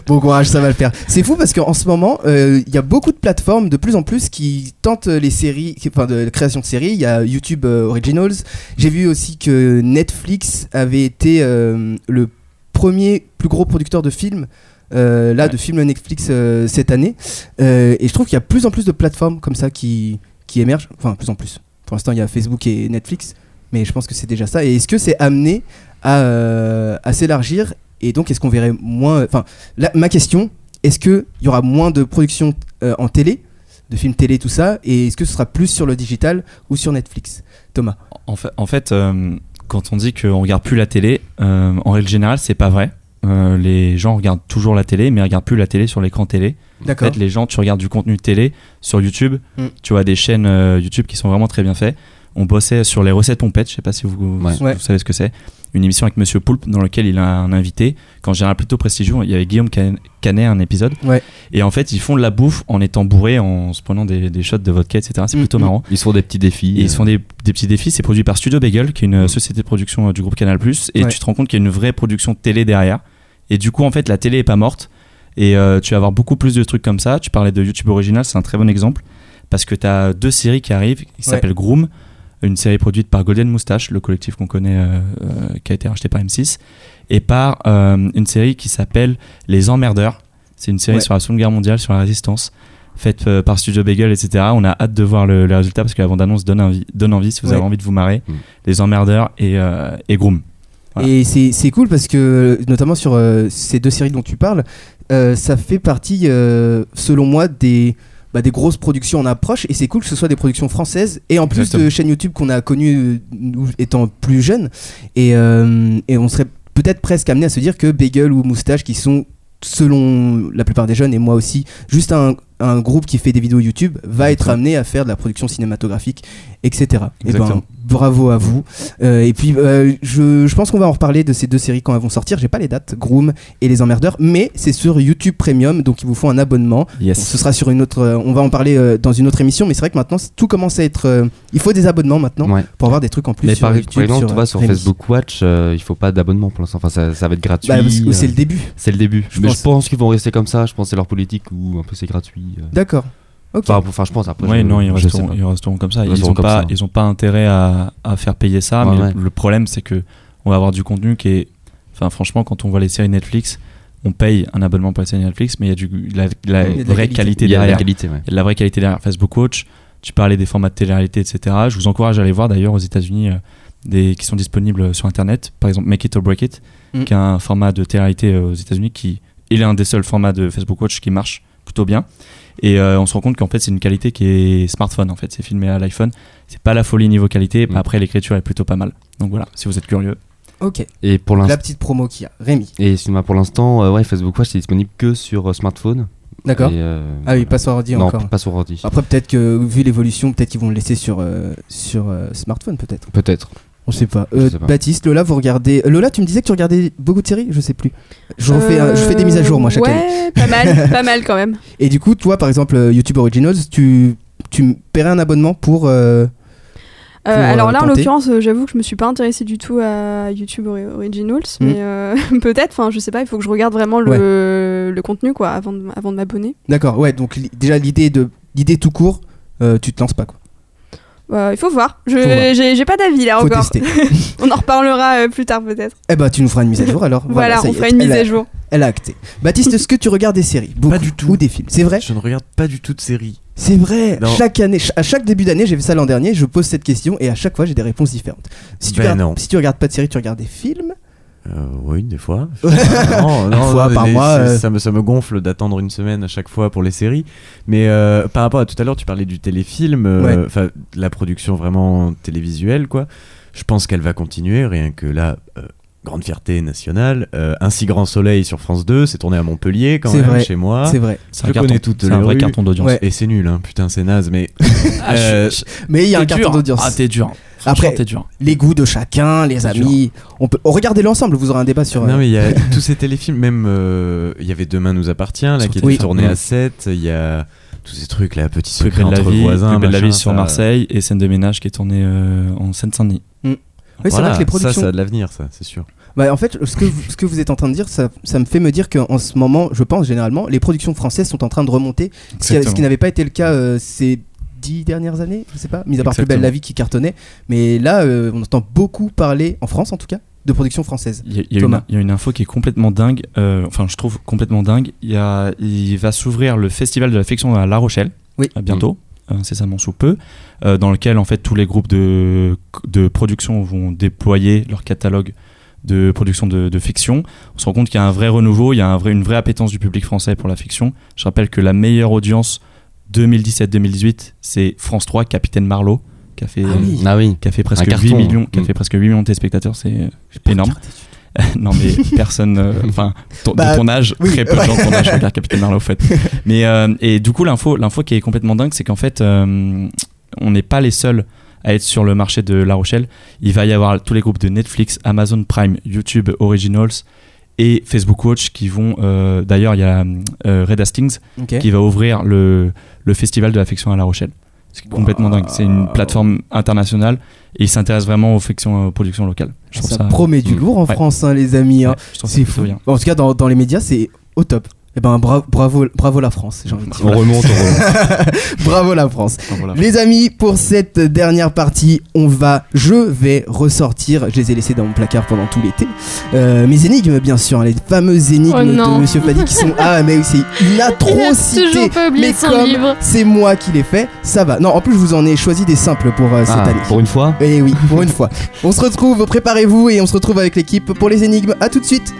Bon courage, ça va le faire. C'est fou parce qu'en ce moment, il euh, y a beaucoup de plateformes de plus en plus qui tentent les séries, enfin de la création de séries. Il y a YouTube euh, Originals. J'ai vu aussi que Netflix avait été euh, le premier plus gros producteur de films. Euh, là, ouais. de films Netflix euh, cette année. Euh, et je trouve qu'il y a de plus en plus de plateformes comme ça qui. qui émergent, enfin plus en plus. Pour l'instant, il y a Facebook et Netflix, mais je pense que c'est déjà ça. Et est-ce que c'est amené à, euh, à s'élargir Et donc, est-ce qu'on verrait moins... Enfin, là, ma question, est-ce qu'il y aura moins de production euh, en télé, de films télé, tout ça, et est-ce que ce sera plus sur le digital ou sur Netflix? Thomas? En fait, en fait euh, quand on dit qu'on ne regarde plus la télé, euh, en règle générale, c'est pas vrai. Euh, les gens regardent toujours la télé, mais ils regardent plus la télé sur l'écran télé. D'accord. En fait, les gens, tu regardes du contenu télé sur YouTube. Mm. Tu vois des chaînes euh, YouTube qui sont vraiment très bien faites. On bossait sur les recettes pompettes, je sais pas si vous, ouais. vous, vous savez ce que c'est. Une émission avec Monsieur Poulpe dans laquelle il a un invité. Quand j'ai un plutôt prestigieux, il y avait Guillaume Canet, un épisode. Ouais. Et en fait, ils font de la bouffe en étant bourrés, en se prenant des, des shots de vodka, et cetera. C'est mmh, plutôt mmh. marrant. Ils se font des petits défis. Et euh... Ils se font des, des petits défis. C'est produit par Studio Bagel, qui est une mmh. société de production du groupe Canal+. Et ouais. tu te rends compte qu'il y a une vraie production télé derrière. Et du coup, en fait, la télé est pas morte. Et euh, tu vas avoir beaucoup plus de trucs comme ça. Tu parlais de YouTube Originals, c'est un très bon exemple. Parce que tu as deux séries qui arrivent, qui ouais. s'appellent Groom, une série produite par Golden Moustache, le collectif qu'on connaît, euh, euh, qui a été racheté par M six, et par euh, une série qui s'appelle Les Emmerdeurs. C'est une série ouais. sur la Seconde Guerre mondiale, sur la Résistance, faite euh, par Studio Bagel, et cetera. On a hâte de voir le, le résultat, parce que la bande-annonce donne envie, donne envie si vous ouais. avez envie de vous marrer. Mmh. Les Emmerdeurs et, euh, et Groom. Voilà. Et c'est, c'est cool parce que, notamment sur euh, ces deux séries dont tu parles, euh, ça fait partie, euh, selon moi, des... Bah, des grosses productions en approche, et c'est cool que ce soit des productions françaises et en plus Exactement. de chaînes YouTube qu'on a connues euh, étant plus jeunes, et, euh, et on serait peut-être presque amené à se dire que Bagel ou Moustache, qui sont selon la plupart des jeunes et moi aussi juste un, un groupe qui fait des vidéos YouTube, va Exactement. être amené à faire de la production cinématographique, et cetera. Et ben, bravo à vous, euh, et puis euh, je, je pense qu'on va en reparler de ces deux séries quand elles vont sortir. J'ai pas les dates, Groom et Les Emmerdeurs, mais c'est sur YouTube Premium, donc il vous faut un abonnement. Yes. Donc, ce sera sur une autre, euh, on va en parler euh, dans une autre émission, mais c'est vrai que maintenant tout commence à être euh, il faut des abonnements maintenant ouais. pour avoir des trucs en plus mais sur par YouTube, exemple, sur, tu vois, sur Facebook Watch, euh, il faut pas d'abonnement pour l'instant, enfin ça, ça va être gratuit. Bah, parce que c'est le début, c'est le début je mais pense. Je pense qu'ils vont rester comme ça, je pense que c'est leur politique où un peu c'est gratuit. euh. D'accord. Okay. Enfin, enfin, je pense après. Oui, non, ils resteront, ils resteront comme ça. Ils n'ont pas, hein. pas intérêt à, à faire payer ça. Ouais, mais ouais. Le, le problème, c'est que on va avoir du contenu qui est. Enfin, franchement, quand on voit les séries Netflix, on paye un abonnement pour les séries Netflix, mais il y a du, la, la il y a de vraie la qualité derrière. Il y a de la qualité, ouais. la vraie qualité derrière. Facebook Watch, tu parlais des formats de télé-réalité, et cetera. Je vous encourage à aller voir d'ailleurs aux États-Unis euh, des qui sont disponibles sur Internet. Par exemple, Make It or Break It, mm. qui est un format de télé-réalité aux États-Unis qui est l'un des seuls formats de Facebook Watch qui marche plutôt bien. Et euh, on se rend compte qu'en fait c'est une qualité qui est smartphone, en fait c'est filmé à l'iPhone, c'est pas la folie niveau qualité. mmh. Après, l'écriture est plutôt pas mal, donc voilà, si vous êtes curieux. Ok. Et pour l'instant, la petite promo qu'il y a, Rémi. Et cinéma pour l'instant, euh, ouais, Facebook Watch c'est disponible que sur euh, smartphone. D'accord. Euh, ah oui, pas sur ordi non, encore. Non, pas sur ordi. Après, peut-être que vu l'évolution, peut-être qu'ils vont le laisser sur euh, sur euh, smartphone, peut-être. Peut-être. On sait pas. Euh, sais pas. Baptiste, Lola, vous regardez. Lola, tu me disais que tu regardais beaucoup de séries, je sais plus. Je, euh... refais, je fais des mises à jour moi chaque ouais, année. Ouais, pas mal, pas mal quand même. Et du coup, toi, par exemple, YouTube Originals, tu tu paierais un abonnement pour. Euh, pour euh, alors là, tenter. En l'occurrence, j'avoue que je me suis pas intéressée du tout à YouTube Originals, mmh. mais euh, peut-être. Enfin, je sais pas. Il faut que je regarde vraiment le, ouais. le contenu quoi, avant de, avant de m'abonner. D'accord. Ouais. Donc li- déjà l'idée de l'idée tout court, euh, tu te lances pas quoi. Euh, il faut voir. Je, faut voir. J'ai, j'ai pas d'avis là faut encore. On en reparlera euh, plus tard peut-être. Eh ben, tu nous feras une mise à jour alors. Voilà, voilà on fera une mise elle à a, jour. Elle a acté. Baptiste, est-ce que tu regardes des séries? Beaucoup, pas du tout. Ou des films? C'est vrai. Je ne regarde pas du tout de séries. C'est vrai. Non. Chaque année, ch- à chaque début d'année, j'ai fait ça l'an dernier. Je pose cette question et à chaque fois j'ai des réponses différentes. Si tu, ben regardes, non. Si tu regardes pas de séries, tu regardes des films. Euh, oui, des fois. non, non, une fois non, par mois. Euh... Ça, me, ça me gonfle d'attendre une semaine à chaque fois pour les séries. Mais euh, par rapport à tout à l'heure, tu parlais du téléfilm, euh, ouais. la production vraiment télévisuelle, quoi. Je pense qu'elle va continuer, rien que là, euh, grande fierté nationale. Euh, Un si grand soleil sur France deux, c'est tourné à Montpellier quand c'est même, vrai. Chez moi. C'est vrai. C'est je connais toutes les rues. C'est un vrai carton d'audience. Ouais. Et c'est nul, hein. Putain, c'est naze, mais. euh, mais il y a un carton dur, d'audience. Ah, t'es dur. Après, les goûts de chacun, les c'est amis, dur. on peut oh, regarder l'ensemble. Vous aurez un débat sur. Non euh... mais il y a tous ces téléfilms, même il euh, y avait Demain nous appartient, là, qui était oui. tourné oui. à sept. Il y a tous ces trucs là, Petit secret entre vie, voisins, Plus belle la vie sur ça... Marseille et Scène de ménage qui est tournée euh, en Seine-Saint-Denis. Mm. Oui, voilà, c'est vrai que les productions. Ça, ça a de l'avenir, ça, c'est sûr. Bah, en fait, ce que, vous, ce que vous êtes en train de dire, ça, ça me fait me dire qu'en ce moment, je pense généralement, les productions françaises sont en train de remonter, ce qui, ce qui n'avait pas été le cas euh, ces dix dernières années, je sais pas, mis à part Plus belle la vie qui cartonnait, mais là euh, on entend beaucoup parler, en France en tout cas, de production française. Il y, y, y a une info qui est complètement dingue, euh, enfin je trouve complètement dingue, y a, il va s'ouvrir le festival de la fiction à La Rochelle, oui. à bientôt, mmh. incessamment sous peu, euh, dans lequel en fait tous les groupes de, de production vont déployer leur catalogue de production de, de fiction. On se rend compte qu'il y a un vrai renouveau, il y a un vrai, une vraie appétence du public français pour la fiction. Je rappelle que la meilleure audience deux mille dix-sept deux mille dix-huit, c'est France trois, Capitaine Marlowe, qui a fait, ah oui. Ah oui. Qui a fait presque huit millions, qui a fait presque huit millions de téléspectateurs, c'est énorme. Non mais personne, enfin euh, bah, de ton âge, oui. Très peu de gens de ton âge regardent Capitaine Marlowe en fait. Mais euh, et du coup l'info, l'info qui est complètement dingue, c'est qu'en fait euh, on n'est pas les seuls à être sur le marché de La Rochelle. Il va y avoir tous les groupes de Netflix, Amazon Prime, YouTube Originals et Facebook Watch qui vont euh, d'ailleurs il y a euh, Red Hastings okay. qui va ouvrir le, le festival de la fiction à La Rochelle. C'est complètement wow. dingue. C'est une plateforme internationale et ils s'intéressent vraiment aux fictions, aux productions locales. Je ça, ça promet du lourd en ouais. France, hein, les amis. Ouais, hein. C'est fou. Bien. En tout cas, dans, dans les médias, c'est au top. Eh ben, bra- bravo, bravo la France. J'ai envie de dire. On remonte, on remonte. Bravo la France. Bravo la France. Les amis, pour cette dernière partie, on va, je vais ressortir. Je les ai laissés dans mon placard pendant tout l'été. Euh, mes énigmes, bien sûr, hein, les fameuses énigmes oh de Monsieur Fadi qui sont ah mais c'est une atrocité. Mais comme livre. C'est moi qui les fais, ça va. Non, en plus je vous en ai choisi des simples pour euh, cette ah, année. Pour une fois. Eh oui, pour une fois. On se retrouve. Préparez-vous et on se retrouve avec l'équipe pour les énigmes. À tout de suite.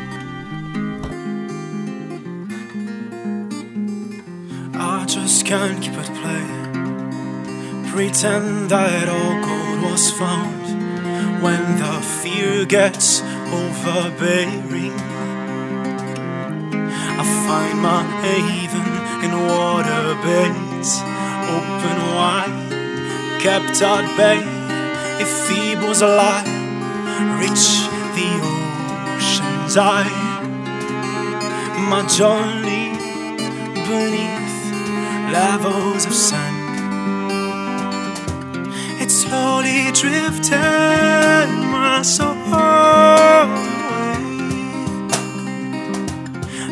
I just can't keep it playing. Pretend that all gold was found when the fear gets overbearing. I find my haven in water beds, open wide, kept at bay. If feeble's a lie, reach the ocean's eye. My journey beneath levels of sand, it slowly drifted my soul away.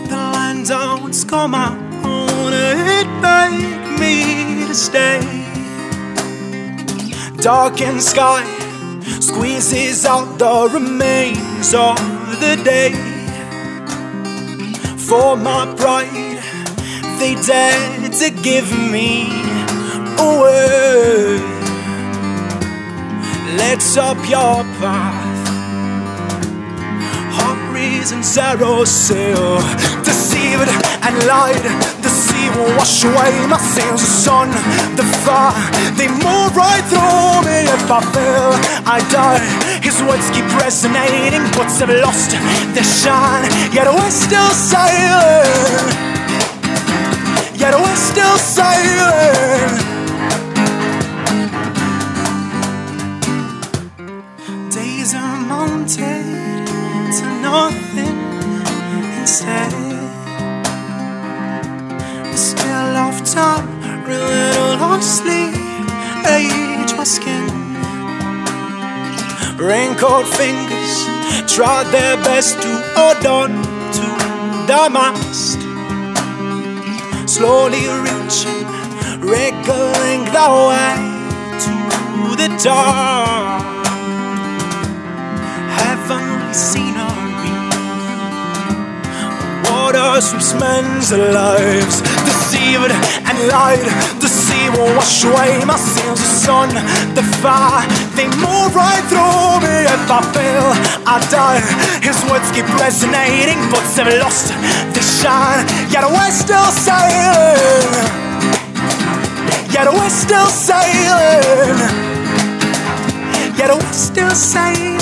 The lines I once called my own, it begged me to stay. Darkened sky squeezes out the remains of the day. For my pride, they dared to give me away. Let's up your path. Hungries and sorrows sail, deceived and lied. The sea will wash away my sins. The sun, the fire, they move right through me. If I fail, I die. His words keep resonating. What's have lost their shine, yet we're still silent. Yet we're still silent. Days are mounted to nothing instead. The spell of time, a little of sleep, age my skin. Wrinkled fingers try their best to hold on to the mast. Slowly reaching, wriggling the way to the door. Heavenly scenery, water sweeps men's lives. Deceived and lied, the sea will wash away my sins. The sun, the fire, they move right through me. If I fail, I die. His words keep resonating, but they've lost their shine. Yet we're still sailing. Yet we're still sailing. Yet we're still sailing.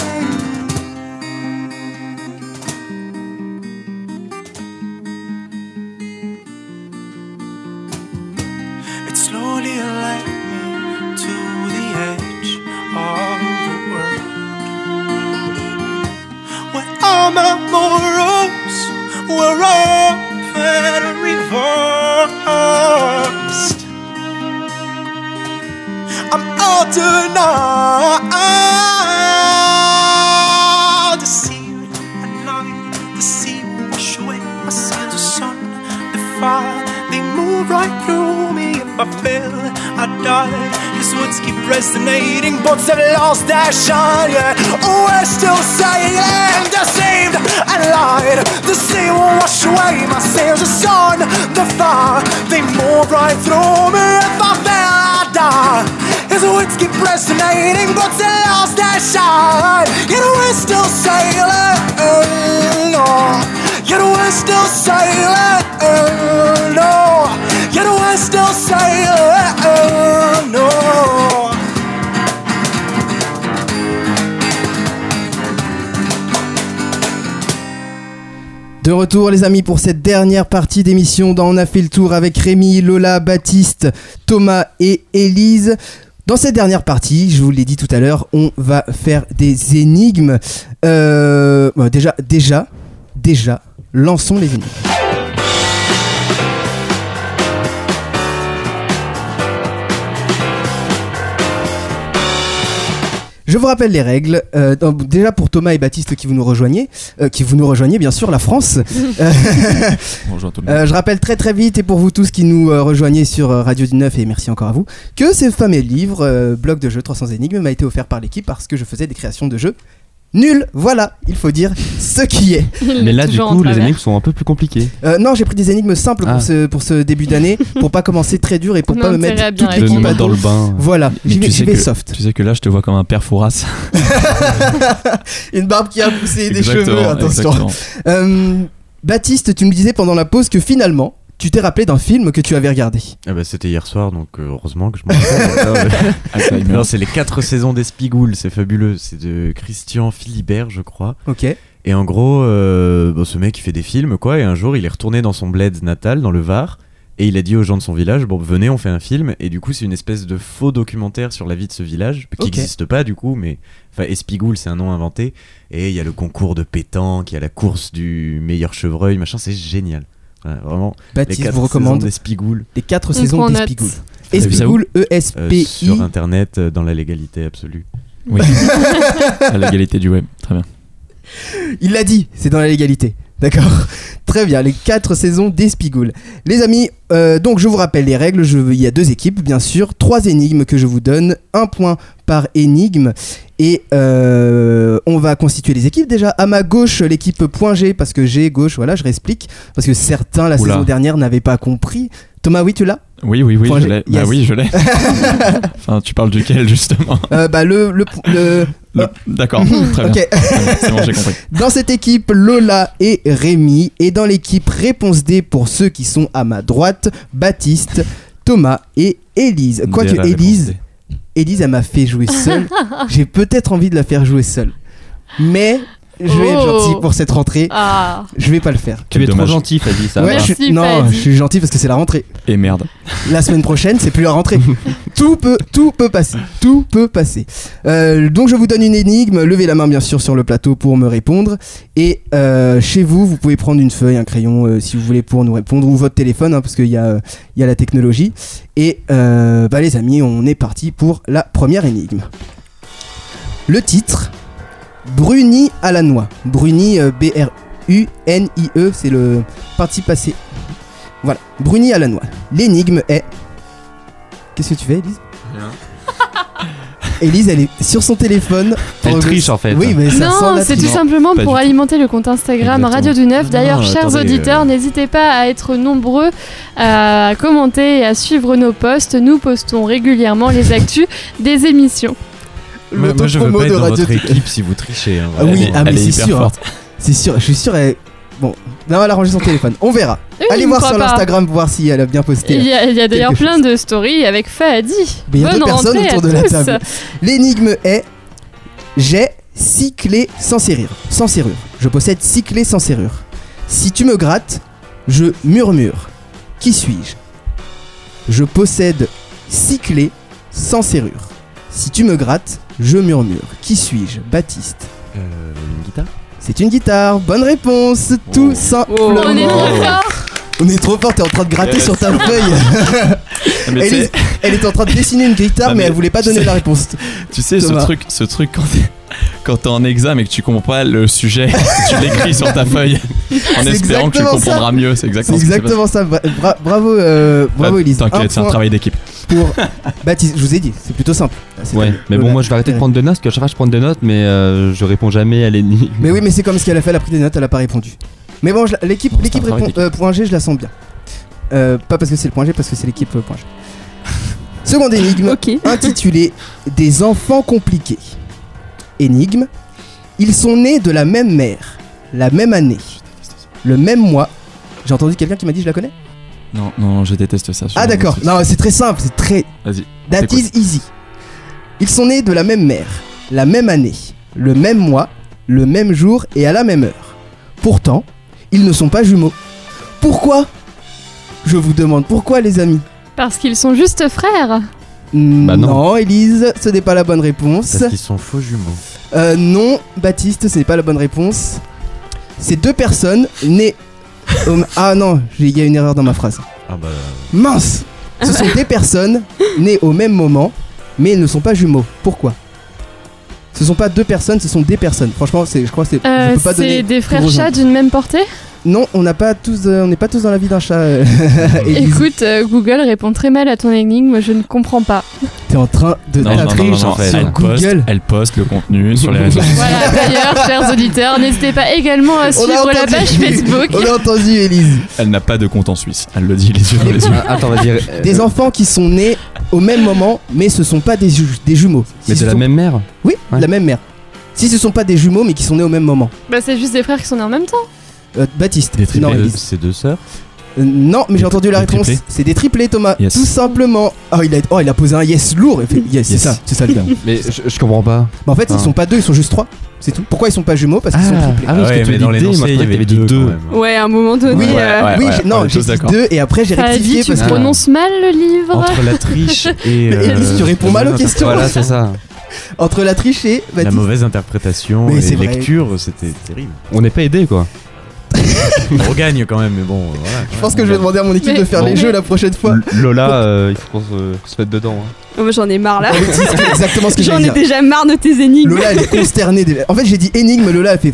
Boats have lost their shine, yeah. Oh, we're still sailing, deceived and lied. The sea will wash away my sins. The sun, the fire, they move right through me. If I fail, I die. His words keep resonating, boats have lost their shine. Yeah, we're still sailing. De retour les amis pour cette dernière partie d'émission dans On a fait le tour avec Rémi, Lola, Baptiste, Thomas et Elise. Dans cette dernière partie, je vous l'ai dit tout à l'heure, on va faire des énigmes. Euh, bah déjà, déjà, déjà, lançons les énigmes. Je vous rappelle les règles. Euh, donc, déjà pour Thomas et Baptiste qui vous nous rejoignez, euh, qui vous nous rejoignez bien sûr, la France. Bonjour tout le monde. Euh, je rappelle très très vite et pour vous tous qui nous euh, rejoignez sur euh, Radio du Neuf, et merci encore à vous, que ce fameux livre, euh, blog de jeux trois cents énigmes, m'a été offert par l'équipe parce que je faisais des créations de jeux nuls. Voilà, il faut dire ce qui est. Mais là du coup les énigmes sont un peu plus compliquées. Euh, non, j'ai pris des énigmes simples ah. pour, ce, pour ce début d'année, pour pas commencer très dur et pour non, pas me mettre toute l'équipe me mettre dans le bain. Voilà, j'y vais, j'y vais que, soft. Tu sais que là je te vois comme un père Fouras. Une barbe qui a poussé, exactement, des cheveux, attention. Euh, Baptiste, tu me disais pendant la pause que finalement tu t'es rappelé d'un film que tu avais regardé. Ah bah c'était hier soir, donc heureusement que je m'en rappelle. ah ouais. Non, c'est Les quatre saisons d'Espigoule, c'est fabuleux. C'est de Christian Philibert, je crois. Ok. Et en gros, euh, bon, ce mec il fait des films, quoi. Et un jour, il est retourné dans son bled natal, dans le Var, et il a dit aux gens de son village, bon, venez, on fait un film. Et du coup, c'est une espèce de faux documentaire sur la vie de ce village, qui n'existe okay. pas du coup, mais enfin Espigoule, c'est un nom inventé. Et il y a le concours de pétanque, il y a la course du meilleur chevreuil, machin. C'est génial. Ouais, vraiment, Baptiste les vous recommande les quatre saisons d'Espigoule. Espigoule, E S P I. Euh, sur internet, euh, dans la légalité absolue. Oui. La légalité du web, très bien. Il l'a dit, c'est dans la légalité. D'accord. Très bien, les quatre saisons d'Espigoule. Les amis, euh, donc je vous rappelle les règles. Je, il y a deux équipes, bien sûr. Trois énigmes que je vous donne. Un point par énigme. Et euh, on va constituer les équipes. Déjà, à ma gauche, l'équipe point G, parce que G, gauche, voilà, je réexplique. Parce que certains, la Oula. saison dernière, n'avaient pas compris. Thomas, oui, tu l'as ? Oui, oui, oui, point je G. l'ai. Yes. Bah oui, je l'ai. Enfin, tu parles duquel, justement ? euh, Bah, le... le, le... le... D'accord, très bien. Okay. C'est bon, j'ai compris. Dans cette équipe, Lola et Rémi. Et dans l'équipe Réponse D, pour ceux qui sont à ma droite, Baptiste, Thomas et Élise. Quoique Élise... Élise, elle m'a fait jouer seule. J'ai peut-être envie de la faire jouer seule. Mais je vais oh. être gentil pour cette rentrée. Ah. Je vais pas le faire. Tu es dommage. Trop gentil, Fadi. Ça ouais, va. Je suis... Non, Fadi. Je suis gentil parce que c'est la rentrée. Et merde. La semaine prochaine, c'est plus la rentrée. Tout peut, tout peut passer. Tout peut passer. Euh, donc, je vous donne une énigme. Levez la main, bien sûr, sur le plateau pour me répondre. Et euh, chez vous, vous pouvez prendre une feuille, un crayon, euh, si vous voulez, pour nous répondre. Ou votre téléphone, hein, parce qu'il y a, euh, y a la technologie. Et euh, bah, les amis, on est parti pour la première énigme. Le titre... Bruni à la noix. Bruni, euh, B R U N I E, c'est le parti passé. Voilà, Bruni à la noix. L'énigme est... Qu'est-ce que tu fais, Elise ? Rien. Elise, elle est sur son téléphone. Elle triche, en fait. Oui, mais ça non, sent c'est tout simplement pas pour alimenter tout. Le compte Instagram Exactement. Radio du Neuf. D'ailleurs, non, chers attendez, auditeurs, euh... n'hésitez pas à être nombreux à commenter et à suivre nos posts. Nous postons régulièrement les actus des émissions. Moi, moi je veux pas être dans votre équipe si vous trichez. Hein, voilà. Ah oui, elle, ah mais c'est sûr. Hein. C'est sûr, je suis sûr. Elle... Bon, non, elle a rangé son téléphone. On verra. Oui, allez voir sur l'Instagram pour voir si elle a bien posté. Il y a, il y a d'ailleurs plein chose. de stories avec Fadi. Mais il y a Bonne deux personnes autour de la tous. table. L'énigme est j'ai six clés sans serrure. Sans serrure. Je possède six clés sans serrure. Si tu me grattes, je murmure. Qui suis-je ? Je possède six clés sans serrure. Si tu me grattes, je murmure. Qui suis-je, Baptiste ? Euh, une guitare ? C'est une guitare. Bonne réponse, oh. tout simplement. Oh, on est trop fort. On est trop fort, t'es en train de gratter yes. sur ta feuille. Mais elle, elle était en train de dessiner une guitare, mais, mais elle voulait pas donner la réponse. Tu sais, Thomas. ce truc, ce truc quand t'es, quand t'es en examen et que tu comprends pas le sujet, tu l'écris sur ta feuille en c'est espérant que tu comprendras ça. mieux. C'est exactement, c'est exactement ce ça. Bra- bravo, euh, bravo, bah, Elise. T'inquiète, c'est un travail d'équipe. Pour Baptiste, je vous ai dit, c'est plutôt simple. C'est ouais, mais bon, moi je vais arrêter de prendre des notes, parce que à chaque fois je prends des notes, mais euh, je réponds jamais à l'énigme. Mais oui, mais c'est comme ce qu'elle a fait, elle a pris des notes, elle a pas répondu. Mais bon, je, l'équipe, bon, l'équipe répond, euh, point G, je la sens bien. Euh, pas parce que c'est le point G, parce que c'est l'équipe euh, point G. Seconde énigme, okay. intitulée Des enfants compliqués. Énigme, ils sont nés de la même mère, la même année, le même mois. J'ai entendu quelqu'un qui m'a dit je la connais ? Non, non, je déteste ça. Ah d'accord, non, c'est très simple, c'est très... Vas-y. That is easy. Ils sont nés de la même mère, la même année, le même mois, le même jour et à la même heure. Pourtant, ils ne sont pas jumeaux. Pourquoi ? Je vous demande pourquoi, les amis ? Parce qu'ils sont juste frères. Bah non. non, Elise, ce n'est pas la bonne réponse. Parce qu'ils sont faux jumeaux. Euh, non, Baptiste, ce n'est pas la bonne réponse. C'est deux personnes nées... au... Ah non, il y a une erreur dans ma phrase. Ah bah... Mince ! Ce sont des personnes nées au même moment, mais elles ne sont pas jumeaux. Pourquoi ? Ce sont pas deux personnes, ce sont des personnes. Franchement, c'est, je crois que c'est... Euh, je peux pas c'est donner des frères chats d'une même portée ? Non, on n'a pas tous, euh, on n'est pas tous dans la vie d'un chat. Euh, Écoute, euh, Google répond très mal à ton énigme, je ne comprends pas. T'es en train de t'attricher sur elle Google. Poste, elle poste le contenu sur les réseaux. Voilà. D'ailleurs, chers auditeurs, n'hésitez pas également à suivre la page Facebook. On a entendu Elise. Elle n'a pas de compte en Suisse. Elle le dit les yeux dans les yeux. Attends, on va dire euh, des euh, enfants qui sont nés au même moment, mais ce sont pas des, ju- des jumeaux. Si mais de la sont... même mère. Oui, ouais. La même mère. Si ce sont pas des jumeaux, mais qui sont nés au même moment. Bah c'est juste des frères qui sont nés en même temps. Euh, Baptiste, des triplés, non, de, c'est deux sœurs euh, non, mais j'ai entendu la réponse. Triplés. C'est des triplés, Thomas. Yes. Tout simplement. Oh il, a, oh, il a posé un yes lourd. Fait, yes, yes, c'est ça, c'est ça le gars. Mais je, je comprends pas. Bah, en fait, ah. ils sont pas deux, ils sont juste trois. C'est tout. Pourquoi ils sont pas jumeaux ? Parce qu'ils ah. sont triplés. Ah oui, parce ouais, que mais dans les énoncés, il y avait deux. deux. Ouais, à un moment donné. Oui, euh... ouais, ouais, ouais, oui non, j'ai dit deux et après j'ai rectifié. Tu prononces mal le livre. Entre la triche et. Tu réponds mal aux questions. Voilà, c'est ça. Entre la triche et. La mauvaise interprétation et les lectures, c'était terrible. On n'est pas aidés, quoi. On regagne quand même, mais bon. Voilà, je pense que je vais demander à mon équipe mais de faire bon, les jeux la prochaine fois. Lola, euh, il faut qu'on se, qu'on se mette dedans. Hein. Oh, j'en ai marre là. Exactement ce que j'en ai déjà marre de tes énigmes. Lola, elle est consternée. Déjà. En fait, j'ai dit énigme, Lola, elle fait.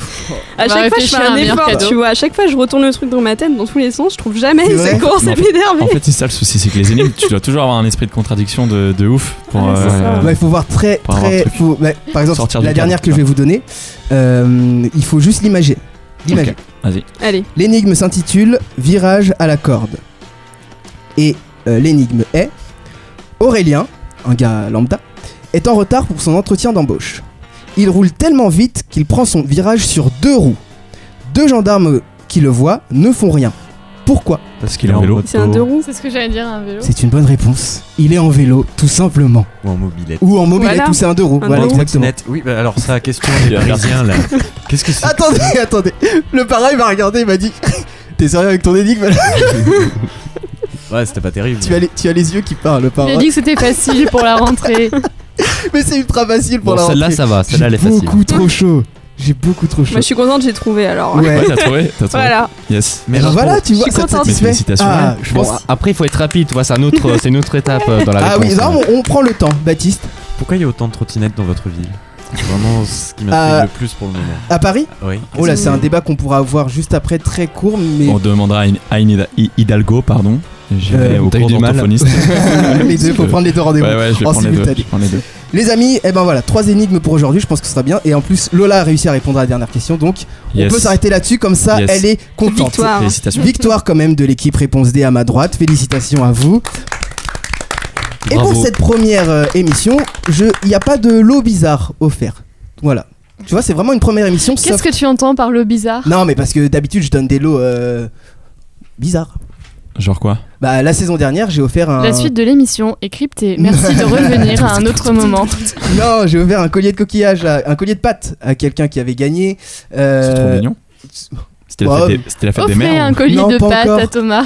À chaque bah, fois, je fais un, un effort, cadeau. Tu vois. À chaque fois, je retourne le truc dans ma tête, dans tous les sens. Je trouve jamais une séquence, ça m'énerve. En fait, c'est ça le souci, c'est que les énigmes, tu dois toujours avoir un esprit de contradiction de, de ouf. Pour, ah, euh, bah, il faut voir très, très. Faut, bah, par exemple, la dernière que je vais vous donner, il faut juste l'imager. L'imagine. Okay. Vas-y. Allez. L'énigme s'intitule Virage à la corde. Et euh, l'énigme est Aurélien, un gars lambda, est en retard pour son entretien d'embauche. Il roule tellement vite qu'il prend son virage sur deux roues. Deux gendarmes qui le voient ne font rien. Pourquoi ? Parce qu'il est en vélo. C'est un deux roues. C'est ce que j'allais dire, un vélo. C'est une bonne réponse. Il est en vélo, tout simplement. Ou en mobilette. Ou en mobilette, voilà. Ou c'est un deux roues. Un voilà, deux exactement. Roues. Oui, bah alors ça, question des Parisiens là. Qu'est-ce que c'est ? Attendez, attendez. Le pareil m'a regardé, il m'a dit t'es sérieux avec ton énigme ? Ouais, c'était pas terrible. Tu as les, tu as les yeux qui parlent, pareil. J'ai dit que c'était facile pour la rentrée. Mais c'est ultra facile pour bon, la rentrée. Celle-là, ça va. Celle-là, elle est facile. Beaucoup trop chaud. J'ai beaucoup trop chaud. Moi, je suis contente, j'ai trouvé alors. Ouais, ouais t'as trouvé, t'as trouvé. Voilà. Yes. Mais alors, voilà, tu vois, je suis contente. Félicitations. Ah, je bon, pense... Après, il faut être rapide, tu vois, c'est, un autre, c'est une autre étape euh, dans la réponse. Ah oui, non, on, on prend le temps, Baptiste. Pourquoi il y a autant de trottinettes dans votre ville ? C'est vraiment ce qui m'intrigue euh, le plus pour le moment. À Paris ? Oui. Oh là, c'est un débat qu'on pourra avoir juste après, très court, mais. On demandera à, une, à une Hidalgo, pardon. J'irai euh, au cours d'orthophoniste. Les deux, faut prendre les deux rendez-vous. Ouais, ouais, je vais prendre les deux. Les amis, eh ben voilà, trois énigmes pour aujourd'hui, je pense que ce sera bien. Et en plus, Lola a réussi à répondre à la dernière question, donc yes. On peut s'arrêter là-dessus, comme ça, yes. Elle est contente. Victoire. Félicitations. Victoire quand même de l'équipe Réponse D à ma droite, félicitations à vous. Bravo. Et pour cette première euh, émission, il n'y a pas de lot bizarre offert, voilà. Tu vois, c'est vraiment une première émission. Qu'est-ce sauf... que tu entends par lot bizarre ? Non, mais parce que d'habitude, je donne des lots euh, bizarres. Genre quoi ? Bah la saison dernière j'ai offert un... La suite de l'émission est cryptée, merci de revenir à un autre moment. Non, j'ai offert un collier de coquillage, à... un collier de pâtes à quelqu'un qui avait gagné. Euh... C'est trop mignon. C'était la fête, ouais. des... C'était la fête des mères. Offrez un ou... collier non, de pâtes à Thomas.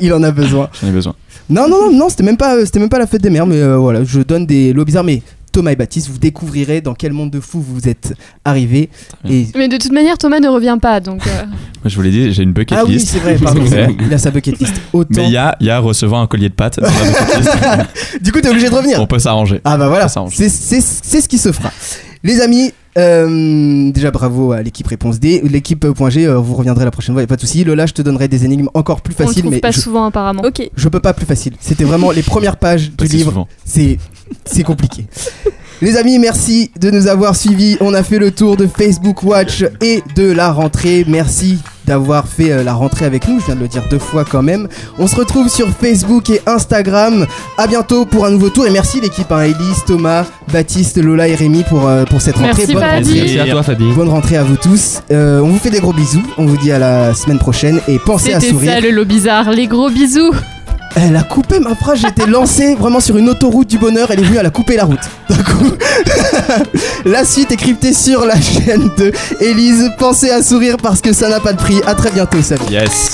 Il en a besoin. J'en ai besoin. Non, non, non, non c'était, même pas, c'était même pas la fête des mères, mais euh, voilà, je donne des lots bizarres, mais... Thomas et Baptiste, vous découvrirez dans quel monde de fou vous êtes arrivés. Et... Mais de toute manière, Thomas ne revient pas, donc... Euh... Moi, je vous l'ai dit, j'ai une bucket list. Ah oui, c'est vrai, pardon. C'est vrai. Il a sa bucket list. Autant... Mais il y a, y a recevoir un collier de pâtes. Du coup, t'es obligé de revenir. On peut s'arranger. Ah bah voilà, c'est, c'est, c'est ce qui se fera. Les amis, euh, déjà bravo à l'équipe Réponse D. L'équipe.g, euh, vous reviendrez la prochaine fois, il n'y a pas de souci. Lola, je te donnerai des énigmes encore plus faciles. On ne trouve pas je... souvent, apparemment. Ok. Je peux pas plus facile. C'était vraiment les premières pages du livre. Souvent. C'est... C'est compliqué. Les amis, merci de nous avoir suivis. On a fait le tour de Facebook Watch et de la rentrée. Merci d'avoir fait la rentrée avec nous. Je viens de le dire deux fois quand même. On se retrouve sur Facebook et Instagram. À bientôt pour un nouveau tour. Et merci l'équipe, hein, Elise, Thomas, Baptiste, Lola et Rémi pour, euh, pour cette rentrée. Merci, bonne rentrée. Merci à toi, Fadi. Bonne rentrée à vous tous. Euh, on vous fait des gros bisous. On vous dit à la semaine prochaine. Et pensez C'était à sourire. C'était ça le lot bizarre. Les gros bisous. Elle a coupé ma phrase, j'étais lancé vraiment sur une autoroute du bonheur, elle est venue, elle a coupé la route. D'un coup. La suite est cryptée sur la chaîne de Elise. Pensez à sourire parce que ça n'a pas de prix. A très bientôt, Samy. Yes.